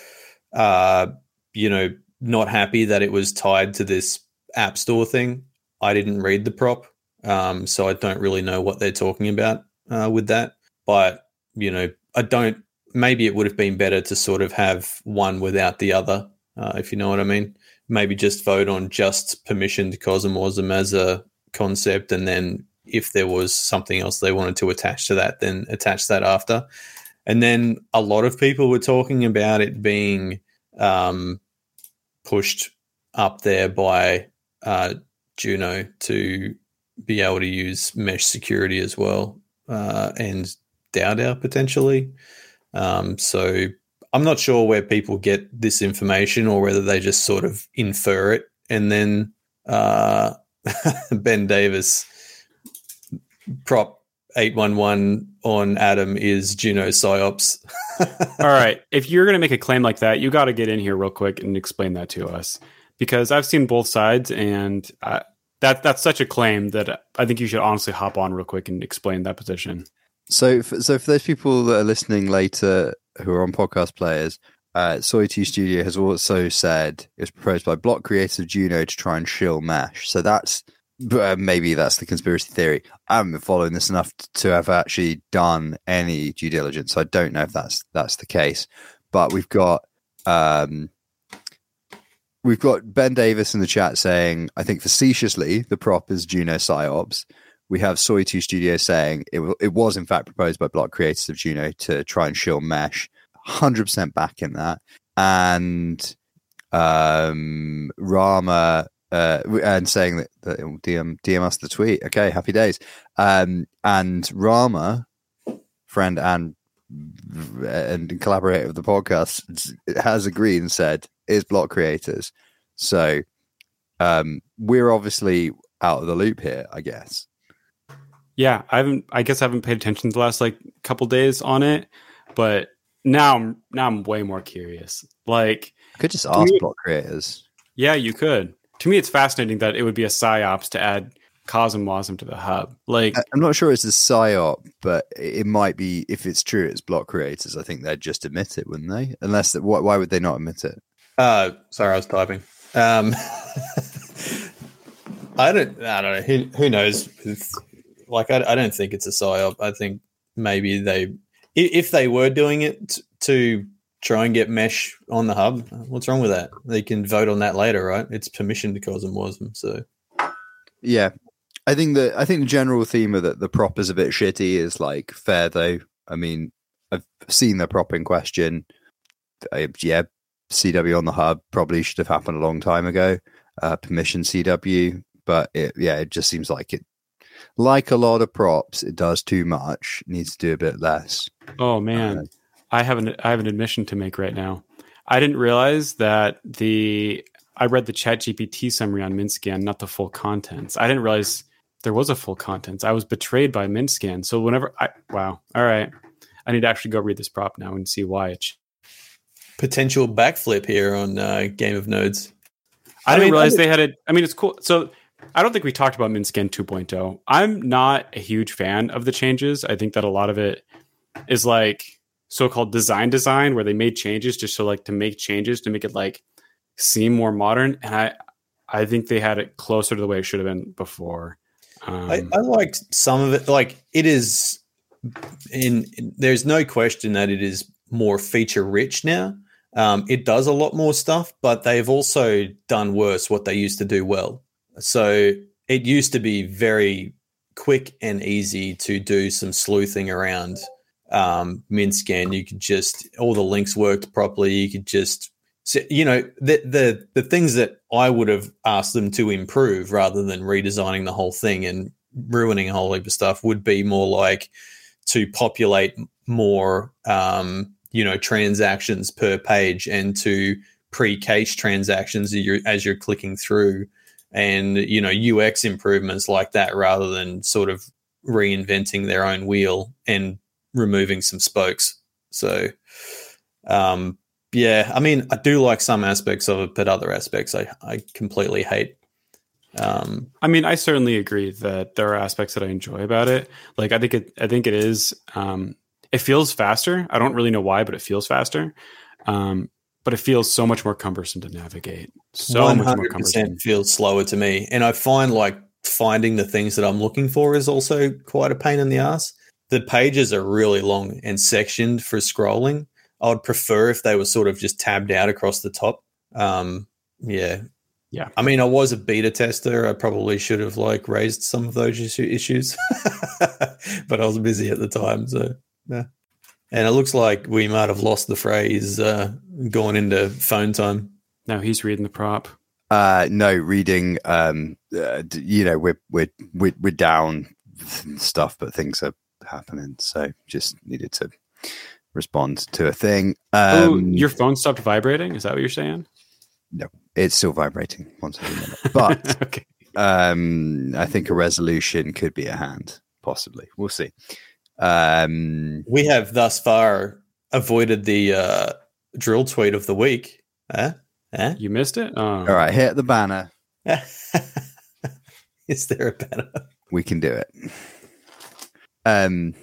uh, you know, not happy that it was tied to this app store thing. I didn't read the prop, um, so I don't really know what they're talking about uh, with that. But you know, I don't maybe it would have been better to sort of have one without the other, uh, if you know what I mean. Maybe just vote on just permissioned CosmWasm as a concept, and then if there was something else they wanted to attach to that, then attach that after. And then a lot of people were talking about it being um, pushed up there by uh, Juno to be able to use mesh security as well, uh, and DAO DAO potentially. Um, so I'm not sure where people get this information or whether they just sort of infer it. And then uh, Ben Davis, Prop eight one one on Atom is Juno PsyOps. All right. If you're going to make a claim like that, you got to get in here real quick and explain that to us, because I've seen both sides, and I, that that's such a claim that I think you should honestly hop on real quick and explain that position. So, so for those people that are listening later who are on podcast players, uh, Soy two Studio has also said it was proposed by Block Creators of Juno to try and shill mesh. So that's uh, maybe that's the conspiracy theory. I haven't been following this enough to have actually done any due diligence, so I don't know if that's that's the case. But we've got um, we've got Ben Davis in the chat saying, I think facetiously, the prop is Juno PsyOps. We have Soy two Studios saying it, w- it was in fact proposed by Block Creators of Juno to try and shill mesh. one hundred percent back in that. And um, Rama uh, and saying that, that it will D M, D M us the tweet. Okay, happy days. Um, and Rama, friend and and collaborator of the podcast, has agreed and said is Block Creators. So um, we're obviously out of the loop here, I guess. Yeah, I haven't. I guess I haven't paid attention the last like couple days on it, but now I'm now I'm way more curious. Like, I could just ask me, Block Creators. Yeah, you could. To me, it's fascinating that it would be a psyops to add CosmWasm to the hub. Like, I'm not sure it's a psyop, but it might be. If it's true, it's Block Creators. I think they'd just admit it, wouldn't they? Unless, that, why, why would they not admit it? Uh, sorry, I was typing. Um, I don't. I don't know. Who, who knows? It's, Like, I, I don't think it's a psyop. I think maybe they, if they were doing it to try and get mesh on the hub, what's wrong with that? They can vote on that later, right? It's permission to CosmWasm. So, yeah, I think the I think the general theme of that the prop is a bit shitty is like fair though. I mean, I've seen the prop in question. I, yeah, C W on the hub probably should have happened a long time ago. Uh, permission C W, but it, yeah, it just seems like it. Like a lot of props, it does too much. It needs to do a bit less. Oh man, uh, I have an I have an admission to make right now. I didn't realize that the I read the ChatGPT summary on Mintscan, not the full contents. I didn't realize there was a full contents. I was betrayed by Mintscan. So whenever I wow, all right, I need to actually go read this prop now and see why it's potential backflip here on uh, Game of Nodes. I, I didn't mean, realize I didn't... they had it. I mean, it's cool. So. I don't think we talked about Mintscan two point oh. I'm not a huge fan of the changes. I think that a lot of it is like so-called design design where they made changes just so like to make changes to make it like seem more modern. And I, I think they had it closer to the way it should have been before. Um, I, I liked some of it. Like it is in, in there's no question that it is more feature rich now. Um, it does a lot more stuff, but they've also done worse what they used to do well. So it used to be very quick and easy to do some sleuthing around um, Mintscan. You could just all the links worked properly. You could just, you know, the the the things that I would have asked them to improve rather than redesigning the whole thing and ruining a whole heap of stuff would be more like to populate more, um, you know, transactions per page and to pre-cache transactions as you're, as you're clicking through. And, you know, U X improvements like that rather than sort of reinventing their own wheel and removing some spokes. So, um, yeah, I mean, I do like some aspects of it, but other aspects I, I completely hate. Um, I mean, I certainly agree that there are aspects that I enjoy about it. Like, I think it, I think it is, um, it feels faster. I don't really know why, but it feels faster. Um, But it feels so much more cumbersome to navigate. So one hundred percent much more cumbersome. Feels slower to me. And I find like finding the things that I'm looking for is also quite a pain in the ass. the pages are really long and sectioned for scrolling. I would prefer if they were sort of just tabbed out across the top. Um, yeah. Yeah. I mean, I was a beta tester. I probably should have like raised some of those issue- issues, but I was busy at the time. So, yeah. And it looks like we might have lost the phrase uh, going into phone time. No, he's reading the prop. Uh, no, reading, um, uh, you know, we're, we're, we're, we're down stuff, but things are happening. So just needed to respond to a thing. Um, oh, your phone stopped vibrating? Is that what you're saying? No, it's still vibrating once every minute. But okay. um, I think a resolution could be at hand, possibly. We'll see. Um, we have thus far avoided the uh, drill tweet of the week. Huh? Huh? You missed it? Oh. All right, hit the banner. Is there a banner? We can do it. Um,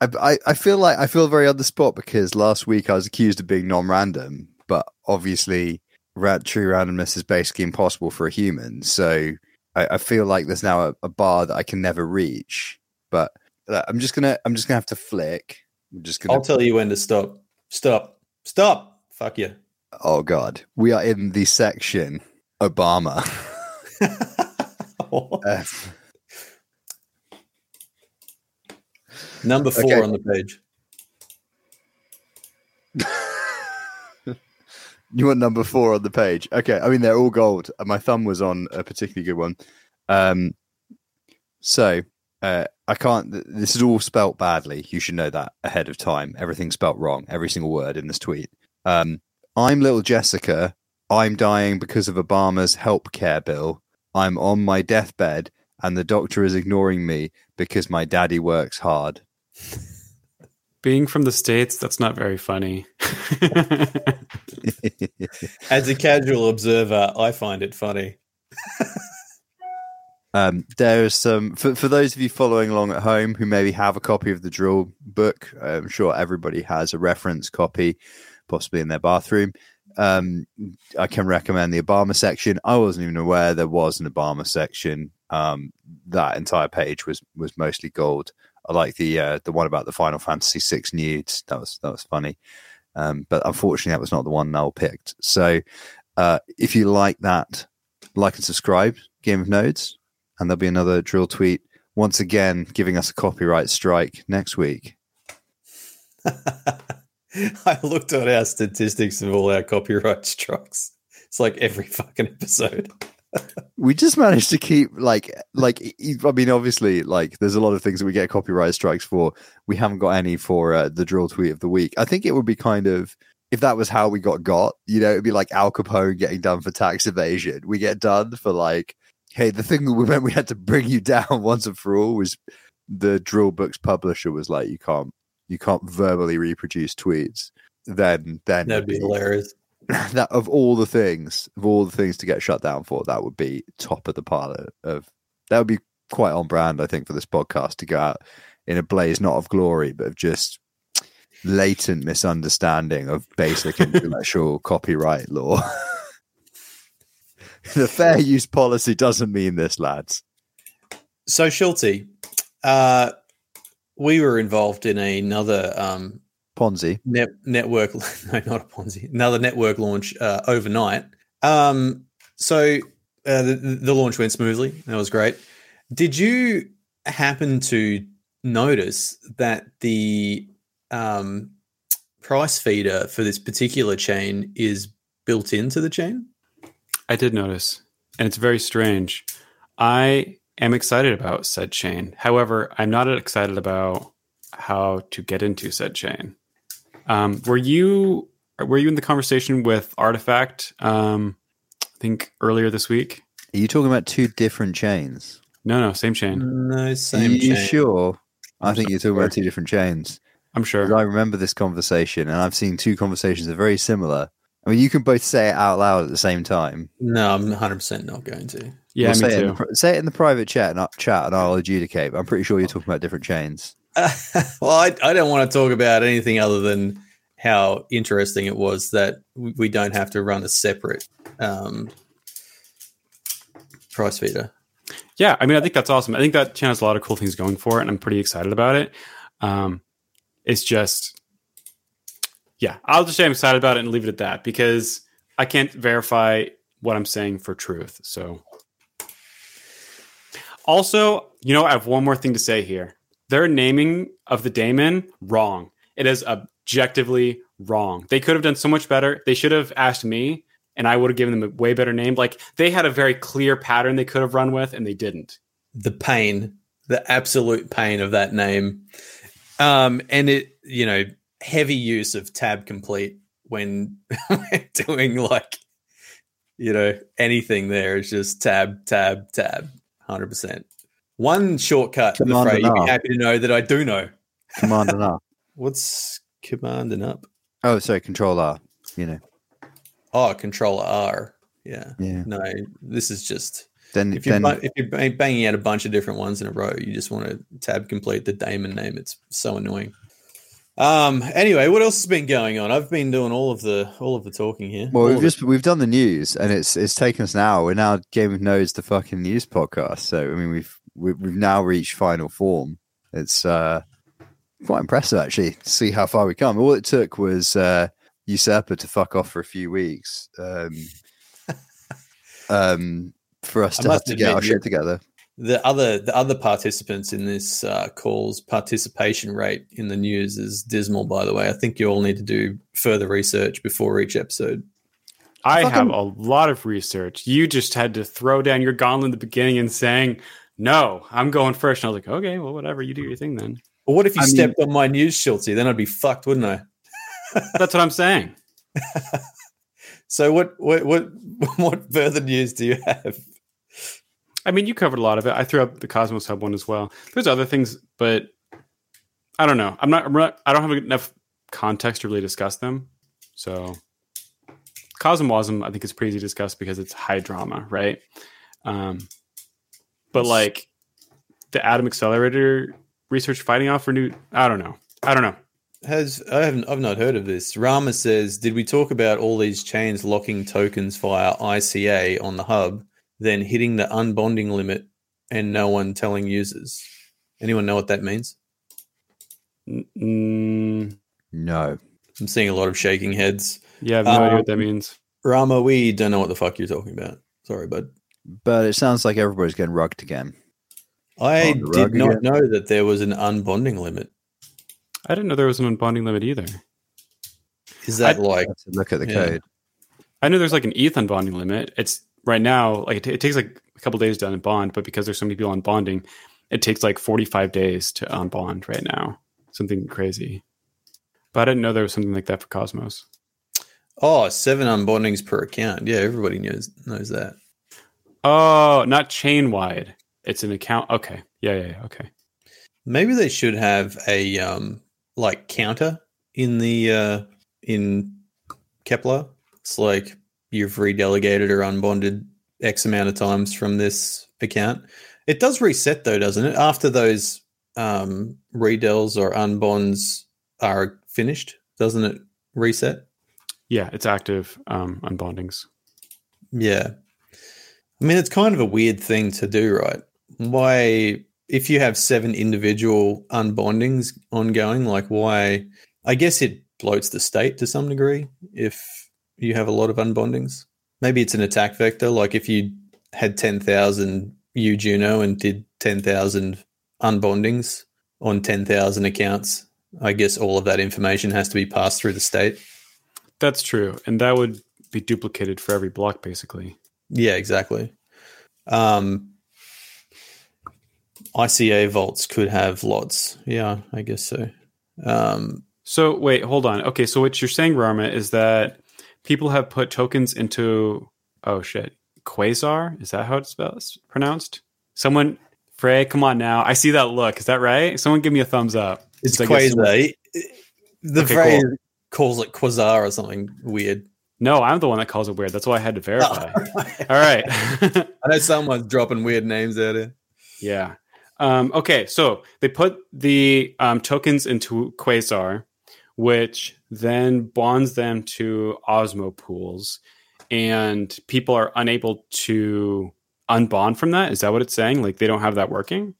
I, I, I feel like I feel very on the spot because last week I was accused of being non-random, but obviously true randomness is basically impossible for a human. So I, I feel like there's now a, a bar that I can never reach. But I'm just gonna I'm just gonna have to flick. I'm just gonna. I'll tell you when to stop. Stop. Stop. Fuck you. Oh God, we are in the section Obama. uh, Number four okay. on the page. You want number four on the page? Okay, I mean they're all gold. My thumb was on a particularly good one. Um, so uh, I can't. This is all spelt badly. You should know that ahead of time. Everything's spelt wrong. Every single word in this tweet. Um, I'm little Jessica. I'm dying because of Obama's help care bill. I'm on my deathbed, and the doctor is ignoring me because my daddy works hard. Being from the States, that's not very funny. As a casual observer, I find it funny. um, there is some, for, for those of you following along at home who maybe have a copy of the drill book, I'm sure everybody has a reference copy, possibly in their bathroom. Um, I can recommend the Obama section. I wasn't even aware there was an Obama section. Um, that entire page was, was mostly gold. I like the uh, the one about the Final Fantasy six nudes. That was that was funny, um, but unfortunately that was not the one Noel picked. So uh, if you like that, like and subscribe, Game of Nodes, and there'll be another drill tweet once again giving us a copyright strike next week. I looked at our statistics of all our copyright strikes. It's like every fucking episode. We just managed to keep like like I mean obviously like there's a lot of things that we get copyright strikes for. We haven't got any for uh, the drill tweet of the week. I think it would be kind of if that was how we got got, you know, it'd be like Al Capone getting done for tax evasion. We get done for like, hey, the thing that we meant we had to bring you down once and for all was the drill book's publisher was like you can't you can't verbally reproduce tweets. Then then that'd be hilarious. That of all the things, of all the things to get shut down for, that would be top of the pile of. That would be quite on brand, I think, for this podcast to go out in a blaze not of glory, but of just latent misunderstanding of basic intellectual copyright law. The fair use policy doesn't mean this, lads. So, Schultzie, uh, we were involved in another. Um, Ponzi Net, network, no, not a Ponzi. Another network launch uh, overnight. Um, so uh, the, the launch went smoothly. That was great. Did you happen to notice that the um, price feeder for this particular chain is built into the chain? I did notice, and it's very strange. I am excited about said chain. However, I'm not excited about how to get into said chain. Um, were you were you in the conversation with Artifact? Um, I think earlier this week. Are you talking about two different chains? No, no, same chain. No, same. Are you chain. Sure? I I'm think so you're talking sure. about two different chains. I'm sure. I remember this conversation, and I've seen two conversations that are very similar. I mean, you can both say it out loud at the same time. No, I'm one hundred percent not going to. Yeah, we'll me say, too. It the, say it in the private chat, and chat, and I'll adjudicate. But I'm pretty sure you're talking about different chains. Uh, well, I, I don't want to talk about anything other than how interesting it was that we don't have to run a separate um, price feeder. Yeah, I mean, I think that's awesome. I think that channel has a lot of cool things going for it, and I'm pretty excited about it. Um, it's just, yeah, I'll just say I'm excited about it and leave it at that because I can't verify what I'm saying for truth. So also, you know, I have one more thing to say here. Their naming of the daemon, wrong. It is objectively wrong. They could have done so much better. They should have asked me and I would have given them a way better name. Like they had a very clear pattern they could have run with and they didn't. The pain, the absolute pain of that name. Um, and it, you know, heavy use of tab complete when doing like, you know, anything there is just tab, tab, tab, one hundred percent. One shortcut, I'm afraid you'd be happy to know that I do know. Command and R. What's command and up? Oh, so control R, you know. Oh, control R. Yeah. yeah. No, this is just... Then, if, you're, then, if you're banging out a bunch of different ones in a row, you just want to tab complete the daemon name. It's so annoying. Um. Anyway, what else has been going on? I've been doing all of the all of the talking here. Well, all we've just it. we've done the news, and it's it's taken us an hour. We're now Game of Nodes, the fucking news podcast. So I mean, we've we've now reached final form. It's uh quite impressive actually to see how far we come. All it took was uh, Usurper to fuck off for a few weeks. Um. um for us to have to get our shit together. The other the other participants in this uh, call's participation rate in the news is dismal, by the way. I think you all need to do further research before each episode. I Fucking... have a lot of research. You just had to throw down your gauntlet at the beginning and saying, no, I'm going first. And I was like, okay, well, whatever. You do your thing then. Well, what if you I stepped mean... on my news, Schultzie? Then I'd be fucked, wouldn't I? That's what I'm saying. So what, what, what, what further news do you have? I mean, you covered a lot of it. I threw up the Cosmos Hub one as well. There's other things, but I don't know. I'm not, I'm not I don't have enough context to really discuss them. So CosmWasm, I think it's pretty easy to discuss because it's high drama, right? Um, but like the Atom Accelerator research fighting off for new, I don't know. I don't know. Has I haven't I've not heard of this. Rama says, did we talk about all these chains locking tokens via I C A on the hub? Then hitting the unbonding limit and no one telling users. Anyone know what that means? Mm, no. I'm seeing a lot of shaking heads. Yeah, I have no um, idea what that means. Rama, we don't know what the fuck you're talking about. Sorry, bud. But it sounds like everybody's getting rugged again. I did rug not again. know that there was an unbonding limit. I didn't know there was an unbonding limit either. Is that I, like... Look at the yeah. code. I know there's like an E T H unbonding limit. It's... Right now, like it, t- it takes like a couple days to unbond, but because there's so many people unbonding, it takes like forty-five days to unbond right now. Something crazy. But I didn't know there was something like that for Cosmos. Oh, seven unbondings per account. Yeah, everybody knows knows that. Oh, not chain-wide. It's an account. Okay. Yeah, yeah, yeah. Okay. Maybe they should have a um, like counter in the uh, in Kepler. It's like... You've redelegated or unbonded X amount of times from this account. It does reset though, doesn't it? After those um, redels or unbonds are finished, doesn't it reset? Yeah, it's active um, unbondings. Yeah. I mean, it's kind of a weird thing to do, right? Why, if you have seven individual unbondings ongoing, like why, I guess it bloats the state to some degree if you have a lot of unbondings. Maybe it's an attack vector. Like if you had ten thousand U Juno and did ten thousand unbondings on ten thousand accounts, I guess all of that information has to be passed through the state. That's true. And that would be duplicated for every block, basically. Yeah, exactly. Um, I C A vaults could have lots. Yeah, I guess so. Um, so wait, hold on. Okay, so what you're saying, Rama, is that people have put tokens into, oh shit, Quasar? Is that how it's spelled, pronounced? Someone, Frey, come on now. I see that look. Is that right? Someone give me a thumbs up. It's Quasar. Someone... The okay, Frey cool. calls it Quasar or something weird. No, I'm the one that calls it weird. That's why I had to verify. Oh, right. All right. I know someone's dropping weird names out here. Yeah. Um, okay, so they put the um, tokens into Quasar, which then bonds them to Osmo pools, and people are unable to unbond from that. Is that what it's saying? Like they don't have that working?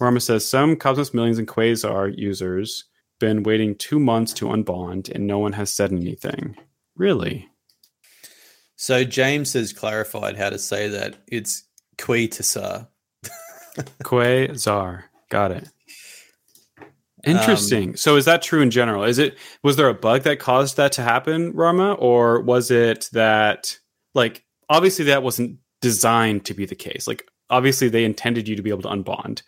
Rama says, some Cosmos Millions and Quasar users been waiting two months to unbond, and no one has said anything. Really? So James has clarified how to say that. It's Quasar. Quasar. Got it. Interesting. Um, so is that true in general? Is it, was there a bug that caused that to happen, Rama? Or was it that, like, obviously that wasn't designed to be the case. Like, obviously they intended you to be able to unbond.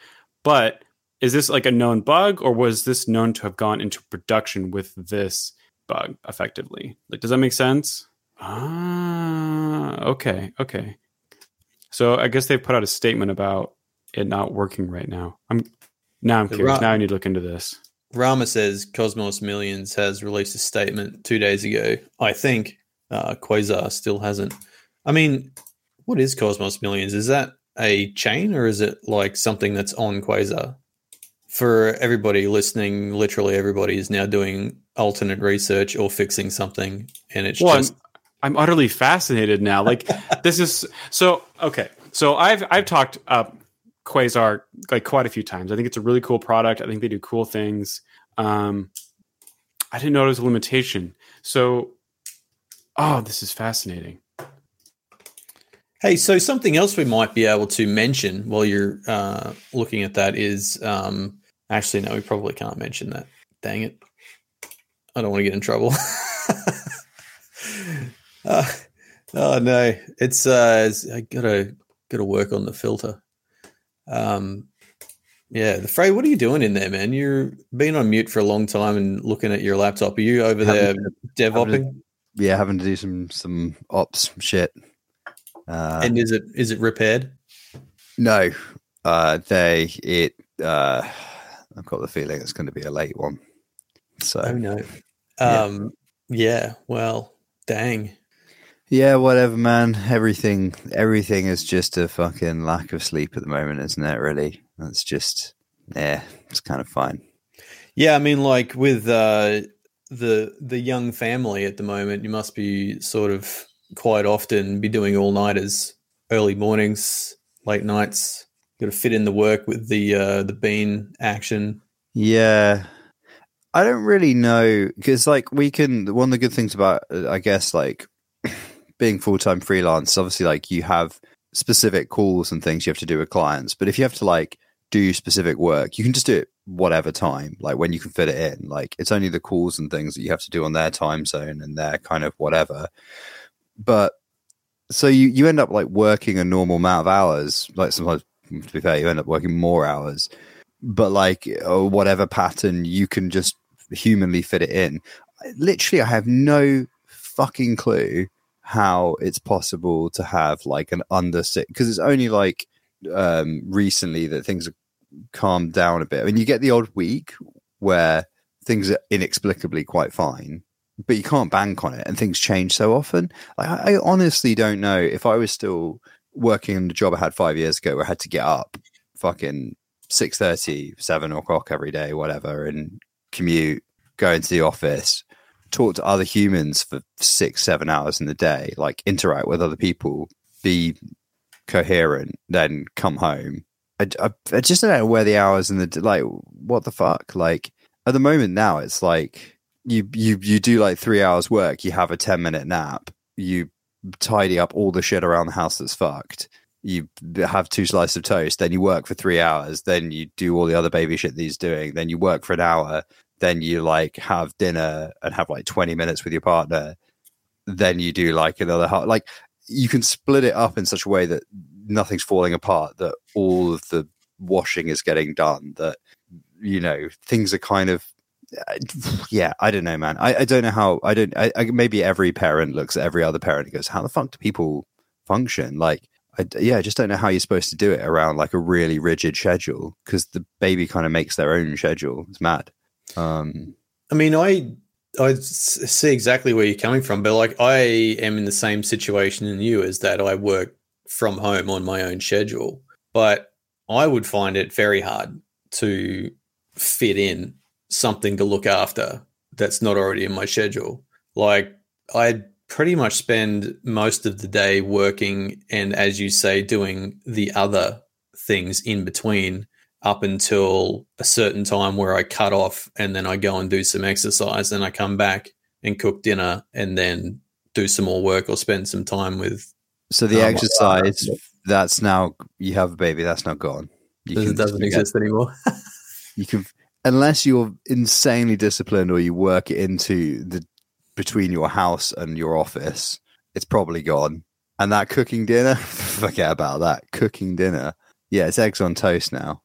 But is this like a known bug, or was this known to have gone into production with this bug effectively? Like, does that make sense? Ah, okay. Okay. So I guess they put out a statement about it not working right now. I'm Now I'm curious. Ra- now I need to look into this. Rama says Cosmos Millions has released a statement two days ago. I think uh, Quasar still hasn't. I mean, what is Cosmos Millions? Is that a chain, or is it like something that's on Quasar? For everybody listening, literally everybody is now doing alternate research or fixing something, and it's well, just. I'm, I'm utterly fascinated now. Like this is so okay. So I've I've talked up. Uh, Quasar like quite a few times. I think it's a really cool product. I think they do cool things. Um, I didn't know it was a limitation. So, oh, this is fascinating. Hey, so something else we might be able to mention while you're uh, looking at that is, um, actually, no, we probably can't mention that. Dang it. I don't want to get in trouble. uh, oh, no. It's, uh, it's I gotta gotta work on the filter. Um, yeah, the Frey, what are you doing in there, man? You've been on mute for a long time and looking at your laptop. Are you over having there DevOpping? Yeah, having to do some some ops shit. Uh, and is it is it repaired? No, uh, they it. Uh, I've got the feeling it's going to be a late one. So oh no, um, yeah. yeah. Well, dang. Yeah, whatever, man. Everything, everything is just a fucking lack of sleep at the moment, isn't it? Really, that's just, yeah, it's kind of fine. Yeah, I mean, like with uh, the the young family at the moment, you must be sort of quite often be doing all nighters, early mornings, late nights. Got to fit in the work with the uh, the bean action. Yeah. I don't really know because, like, we can. One of the good things about, I guess, like. Being full-time freelance, obviously, like, you have specific calls and things you have to do with clients, but if you have to, like, do specific work, you can just do it whatever time, like, when you can fit it in. Like, it's only the calls and things that you have to do on their time zone and their kind of whatever. But so you you end up, like, working a normal amount of hours. Like, sometimes, to be fair, you end up working more hours, but, like, or whatever pattern you can just humanly fit it in. Literally, I have no fucking clue how it's possible to have like an under six, because it's only like um recently that things have calmed down a bit. I mean, you get the odd week where things are inexplicably quite fine, but you can't bank on it, and things change so often. Like, I, I honestly don't know if I was still working in the job I had five years ago, where I had to get up fucking six thirty, seven o'clock every day, whatever, and commute, go into the office, talk to other humans for six, seven hours in the day, like interact with other people, be coherent, then come home. I, I, I just don't know where the hours and the, like, what the fuck? Like, at the moment now, it's like you, you, you do like three hours work, you have a ten minute nap, you tidy up all the shit around the house that's fucked, you have two slices of toast, then you work for three hours, then you do all the other baby shit that he's doing, then you work for an hour, then you like have dinner and have like twenty minutes with your partner. Then you do like another, like, you can split it up in such a way that nothing's falling apart, that all of the washing is getting done, that, you know, things are kind of, yeah, I don't know, man. I, I don't know how, I don't, I, I, maybe every parent looks at every other parent and goes, how the fuck do people function? Like, I, yeah, I just don't know how you're supposed to do it around like a really rigid schedule, because the baby kind of makes their own schedule. It's mad. Um, I mean, I I see exactly where you're coming from, but like, I am in the same situation as you, is that I work from home on my own schedule, but I would find it very hard to fit in something to look after that's not already in my schedule. Like, I pretty much spend most of the day working and, as you say, doing the other things in between, up until a certain time where I cut off, and then I go and do some exercise, and I come back and cook dinner, and then do some more work or spend some time with. So the um, exercise, that's now, you have a baby, that's now gone. You it doesn't exist it. anymore. You can, unless you're insanely disciplined or you work it into the between your house and your office, it's probably gone. And that cooking dinner, forget about that. Cooking dinner, yeah, it's eggs on toast now.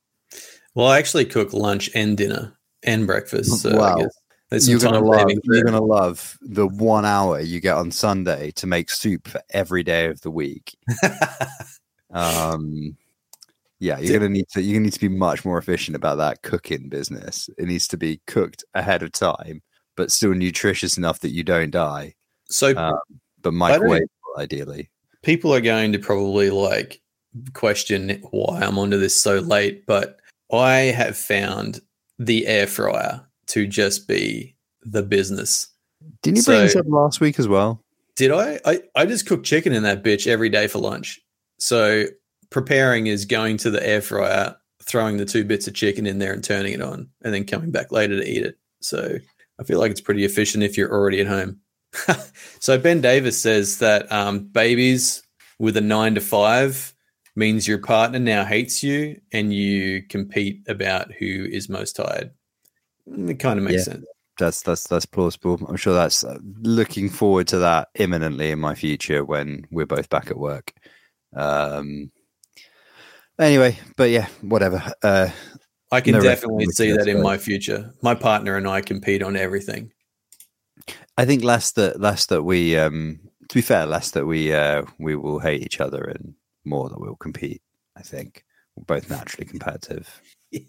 Well, I actually cook lunch and dinner and breakfast. So wow. I guess you're gonna love you're gonna love the one hour you get on Sunday to make soup for every day of the week. um, yeah, you're gonna need to you're gonna need to be much more efficient about that cooking business. It needs to be cooked ahead of time, but still nutritious enough that you don't die. So, um, but microwave ideally. People are going to probably like question why I'm onto this so late, but I have found the air fryer to just be the business. Didn't you so, bring this up last week as well? Did I? I? I just cook chicken in that bitch every day for lunch. So preparing is going to the air fryer, throwing the two bits of chicken in there and turning it on, and then coming back later to eat it. So I feel like it's pretty efficient if you're already at home. So Ben Davis says that um, babies with a nine to five means your partner now hates you and you compete about who is most tired. It kind of makes yeah, sense. That's that's that's plausible. I'm sure that's uh, looking forward to that imminently in my future when we're both back at work. Um. Anyway, but yeah, whatever. Uh, I can no definitely see that in my future. My partner and I compete on everything. I think less that less that we um. To be fair, less that we uh we will hate each other and more that we'll compete. I think we're both naturally competitive. Yeah.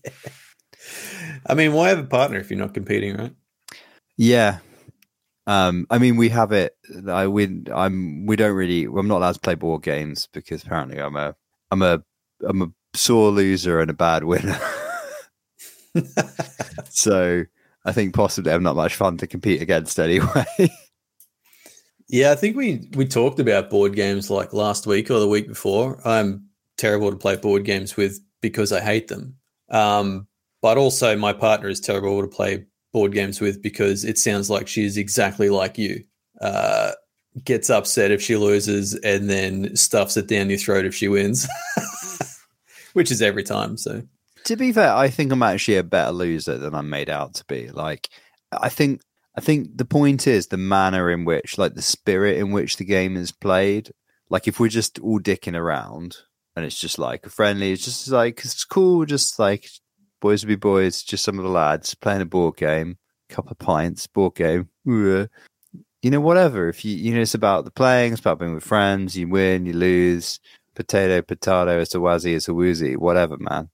I mean, why have a partner if you're not competing, right? Yeah. Um, I mean, we have it. I we I'm we don't really. I'm not allowed to play board games because apparently I'm a I'm a I'm a sore loser and a bad winner. So I think possibly I'm not much fun to compete against anyway. Yeah, I think we we talked about board games like last week or the week before. I'm terrible to play board games with because I hate them. Um, But also my partner is terrible to play board games with because it sounds like she's exactly like you. Uh, gets upset if she loses and then stuffs it down your throat if she wins, which is every time. So, to be fair, I think I'm actually a better loser than I'm made out to be. Like, I think I think the point is the manner in which, like the spirit in which the game is played. Like if we're just all dicking around and it's just like a friendly, it's just like, it's cool, just like... boys will be boys, just some of the lads playing a board game, cup of pints, board game, you know, whatever. If you, you know, it's about the playing, it's about being with friends, you win, you lose, potato, potato, it's a wazzy, it's a woozy, whatever, man.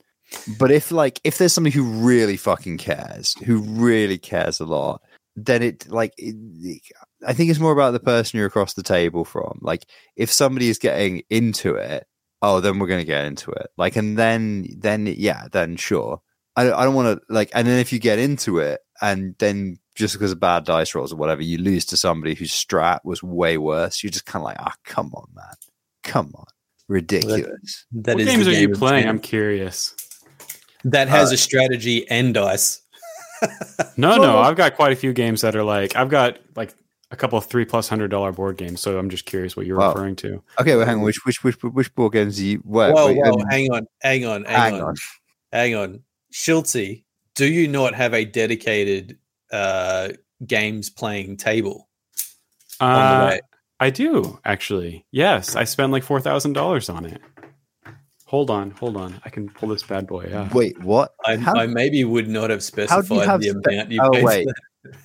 But if, like, if there's somebody who really fucking cares, who really cares a lot, then it, like, it, I think it's more about the person you're across the table from. Like, if somebody is getting into it, oh, then we're going to get into it. Like, and then, then, yeah, then sure. I don't want to like, and then if you get into it and then just because of bad dice rolls or whatever, you lose to somebody whose strat was way worse. You're just kind of like, ah, oh, come on, man. Come on. Ridiculous. That, that what is games game are you playing? Game. I'm curious. That has uh, a strategy and dice. no, no. I've got quite a few games that are like, I've got like a couple of three plus hundred dollar board games. So I'm just curious what you're wow. referring to. Okay. Well, hang on. Which, which, which, which board games do you work? Whoa, whoa, um, hang on. Hang on. Hang, hang on. on. Hang on. Schultzie, do you not have a dedicated uh, games playing table? Uh, I do, actually. Yes, I spent like four thousand dollars on it. Hold on, hold on. I can pull this bad boy out. Wait, what? I, how, I maybe would not have specified have the spe- amount you oh, paid. Oh, wait.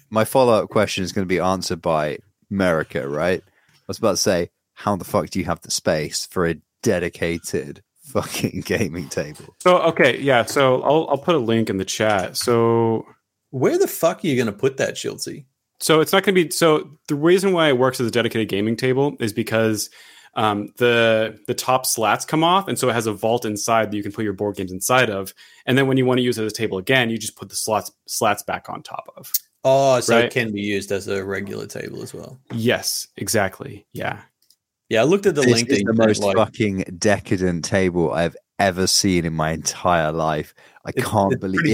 My follow-up question is going to be answered by America, right? I was about to say, how the fuck do you have the space for a dedicated fucking gaming table? So okay, yeah. So I'll I'll put a link in the chat. So where the fuck are you going to put that, Schultzie? So it's not going to be. So the reason why it works as a dedicated gaming table is because um, the the top slats come off, and so it has a vault inside that you can put your board games inside of. And then when you want to use it as a table again, you just put the slots slats back on top of. Oh, so right? It can be used as a regular table as well. Yes, exactly. Yeah. Yeah, I looked at the this link. This is the most like, fucking decadent table I've ever seen in my entire life. I it's, can't it's believe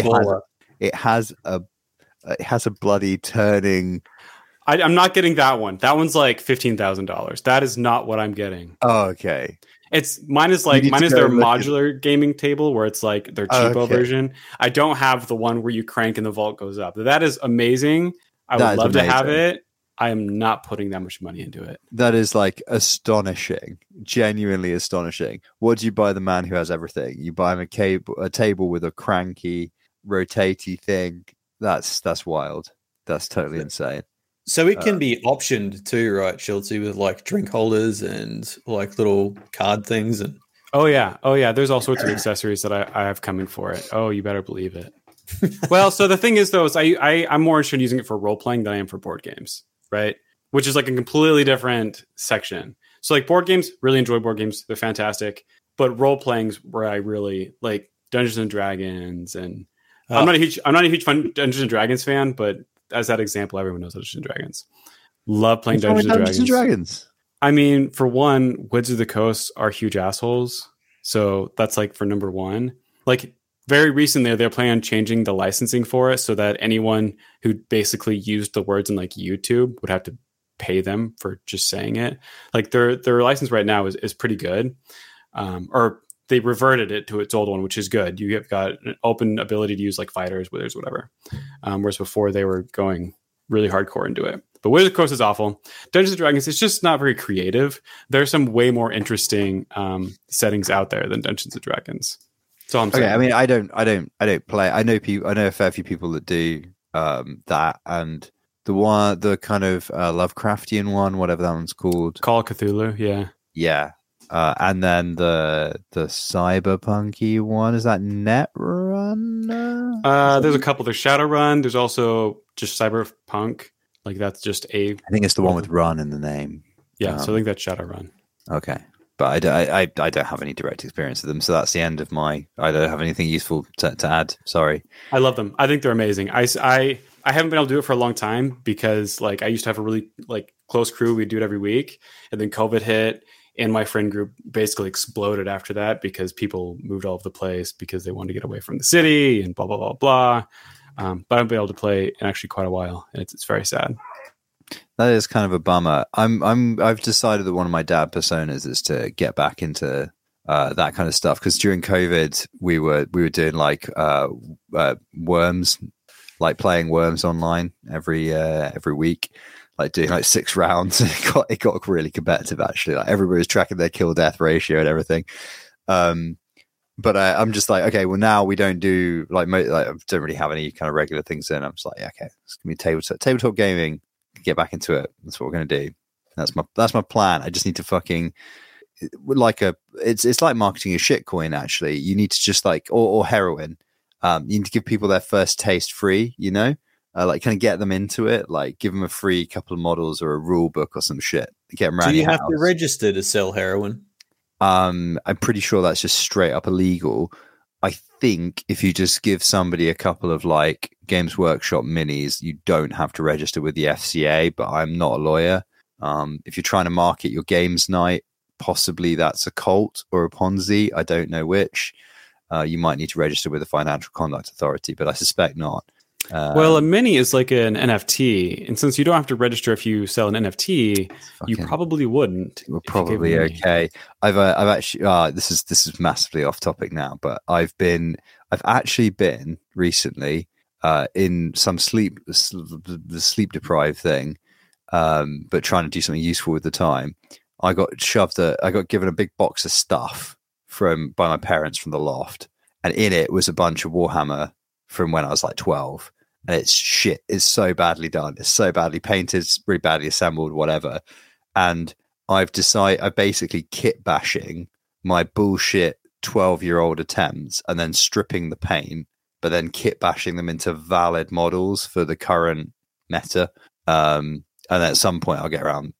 it has, it has a it has a bloody turning. I, I'm not getting that one. That one's like fifteen thousand dollars. That is not what I'm getting. Oh, okay. It's mine is like mine is their modular at... gaming table where it's like their cheapo oh, okay. version. I don't have the one where you crank and the vault goes up. That is amazing. I that would love amazing. to have it. I am not putting that much money into it. That is like astonishing, genuinely astonishing. What do you buy the man who has everything? You buy him a cable, a table with a cranky, rotatey thing. That's that's wild. That's totally insane. So it can uh, be optioned too, right, Schultzie, with like drink holders and like little card things. And oh yeah, oh yeah. There's all sorts of accessories that I, I have coming for it. Oh, you better believe it. Well, so the thing is though, is I, I I'm more interested in using it for role playing than I am for board games, right? Which is like a completely different section. So like board games, really enjoy board games. They're fantastic. But role playing's where I really like Dungeons and Dragons, and oh. I'm not a huge I'm not a huge fun Dungeons and Dragons fan, but as that example, everyone knows Dungeons and Dragons. Love playing Dungeons and Dragons. Dragons. I mean, for one, Wizards of the Coast are huge assholes. So that's like for number one. Like very recently, they're planning on changing the licensing for it so that anyone who basically used the words in like YouTube would have to pay them for just saying it. Like their their license right now is, is pretty good. Um, or they reverted it to its old one, which is good. You have got an open ability to use like fighters, withers, whatever. Um, whereas before they were going really hardcore into it. But Wizards of the Coast is awful. Dungeons and Dragons, it's just not very creative. There are some way more interesting um, settings out there than Dungeons and Dragons. That's all I'm saying. Okay, I mean, I don't, I don't, I don't play. I know people. I know a fair few people that do um, that, and the one, the kind of uh, Lovecraftian one, whatever that one's called, Call of Cthulhu. Yeah, yeah. Uh, and then the the cyberpunky one, is that Netrunner? Uh, there's a couple. There's Shadowrun. There's also just cyberpunk. Like that's just a. I think it's the one with "run" in the name. Yeah, um, so I think that's Shadowrun. Okay, but I, I, I, I don't have any direct experience of them, so that's the end of my. I don't have anything useful to, to add. Sorry. I love them. I think they're amazing. I, I, I haven't been able to do it for a long time because like I used to have a really like close crew. We'd do it every week, and then COVID hit. And my friend group basically exploded after that because people moved all over the place because they wanted to get away from the city and blah, blah, blah, blah. Um, but I haven't been able to play in actually quite a while. And it's, it's very sad. That is kind of a bummer. I'm, I'm, I've decided that one of my dad personas is to get back into uh, that kind of stuff. Cause during COVID we were, we were doing like uh, uh, worms, like playing worms online every, uh, every week. Like doing like six rounds, it got, it got really competitive actually. Like everybody was tracking their kill death ratio and everything. Um, but I, I'm just like, okay, well now we don't do like, mo- like I don't really have any kind of regular things in. I'm just like, yeah, okay, it's gonna be tabletop tabletop gaming. Get back into it. That's what we're gonna do. That's my that's my plan. I just need to fucking like a it's it's like marketing a shitcoin actually. You need to just like or, or heroin. Um, you need to give people their first taste free. You know. Uh, like, kind of get them into it, like give them a free couple of models or a rule book or some shit. Get them around. Do you have house. to register to sell heroin? Um, I'm pretty sure that's just straight up illegal. I think if you just give somebody a couple of like Games Workshop minis, you don't have to register with the F C A, but I'm not a lawyer. Um, if you're trying to market your games night, possibly that's a cult or a Ponzi. I don't know which. Uh, you might need to register with the Financial Conduct Authority, but I suspect not. Um, well, a mini is like an N F T, and since you don't have to register if you sell an N F T, fucking, you probably wouldn't. We're probably okay. I've uh, I've actually uh, this is this is massively off topic now, but I've been I've actually been recently uh, in some sleep the sleep deprived thing, um, but trying to do something useful with the time. I got shoved a I got given a big box of stuff from by my parents from the loft, and in it was a bunch of Warhammer from when I was like twelve. And it's shit. It's so badly done. It's so badly painted. It's really badly assembled, whatever. And I've decided, I basically kit bashing my bullshit twelve-year-old attempts and then stripping the paint, but then kit bashing them into valid models for the current meta. Um, and at some point I'll get around.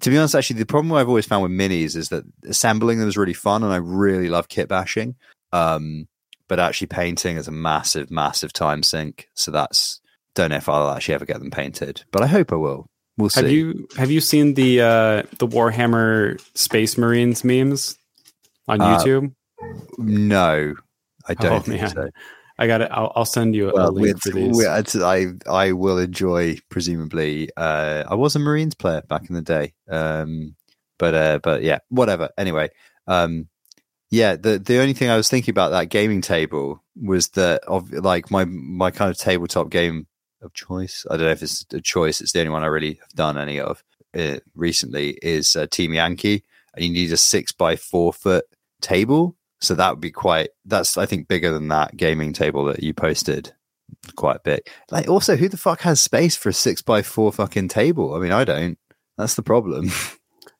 To be honest, actually, the problem I've always found with minis is that assembling them is really fun and I really love kit bashing. Um, But actually painting is a massive, massive time sink. So that's, don't know if I'll actually ever get them painted, but I hope I will. We'll have see. Have you have you seen the uh, the Warhammer Space Marines memes on uh, YouTube? No, I don't oh, think man. so. I got it. I'll, I'll send you a well, link for these. I I will enjoy. Presumably, uh, I was a Marines player back in the day. Um, but uh, but yeah, whatever. Anyway, um, yeah. The the only thing I was thinking about that gaming table was that of like my my kind of tabletop game of choice. I don't know if it's a choice. It's the only one I really have done any of uh, recently. Is uh, Team Yankee, and you need a six by four foot table. So that would be quite, that's, I think, bigger than that gaming table that you posted quite a bit. Like, also, who the fuck has space for a six by four fucking table? I mean, I don't. That's the problem.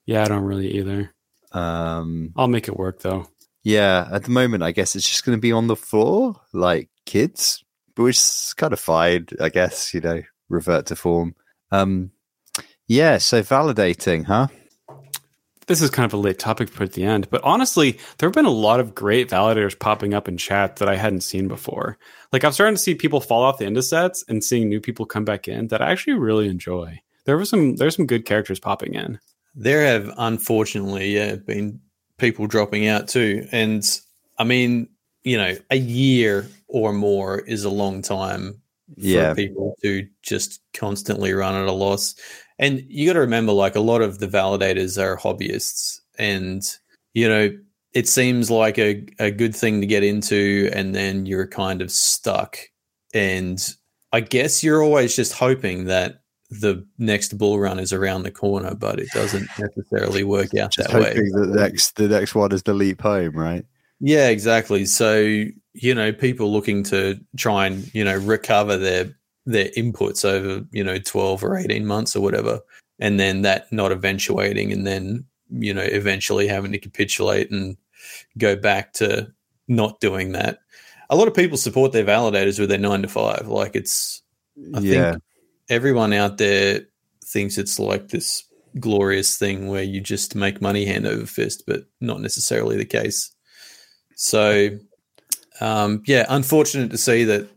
Yeah, I don't really either. Um, I'll make it work, though. Yeah, at the moment, I guess it's just going to be on the floor, like kids, which is kind of fine, I guess, you know, revert to form. Um, yeah, so validating, huh? This is kind of a late topic for at the end, but honestly, there have been a lot of great validators popping up in chat that I hadn't seen before. Like, I'm starting to see people fall off the end of sets and seeing new people come back in that I actually really enjoy. There were some, there's some good characters popping in. There have, unfortunately, yeah, been people dropping out too. And I mean, you know, a year or more is a long time for yeah. people to just constantly run at a loss. And you got to remember, like, a lot of the validators are hobbyists, and, you know, it seems like a, a good thing to get into, and then you're kind of stuck. And I guess you're always just hoping that the next bull run is around the corner, but it doesn't necessarily work out just that way. The next, the next one is the leap home, right? Yeah, exactly. So, you know, people looking to try and, you know, recover their their inputs over, you know, twelve or eighteen months or whatever, and then that not eventuating, and then, you know, eventually having to capitulate and go back to not doing that. A lot of people support their validators with their nine to five. Like, it's, I yeah. think everyone out there thinks it's like this glorious thing where you just make money hand over fist, but not necessarily the case. So, um, yeah, unfortunate to see that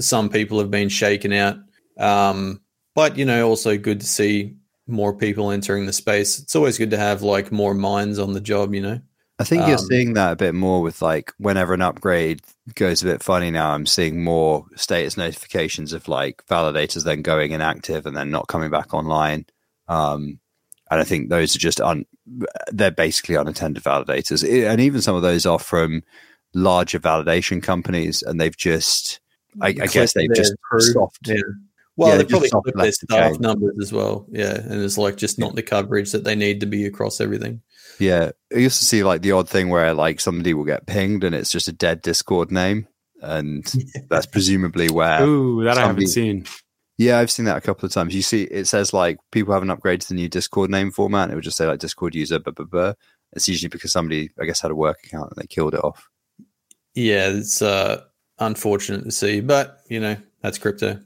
some people have been shaken out, um, but, you know, also good to see more people entering the space. It's always good to have, like, more minds on the job, you know. I think um, you're seeing that a bit more with, like, whenever an upgrade goes a bit funny now, I'm seeing more status notifications of, like, validators then going inactive and then not coming back online. Um, and I think those are just, un- they're basically unattended validators. And even some of those are from larger validation companies, and they've just... I, I guess they've just soft. Yeah. Well, yeah, they probably clipped their staff numbers as well. Yeah. And it's like just not the coverage that they need to be across everything. Yeah. I used to see, like, the odd thing where, like, somebody will get pinged and it's just a dead Discord name. And yeah. that's presumably where. Ooh, that somebody, I haven't seen. Yeah. I've seen that a couple of times. You see, it says, like, people haven't upgraded to the new Discord name format. It would just say, like, Discord user, blah, blah, blah. It's usually because somebody, I guess, had a work account and they killed it off. Yeah. It's, uh, unfortunate to see, but, you know, that's crypto.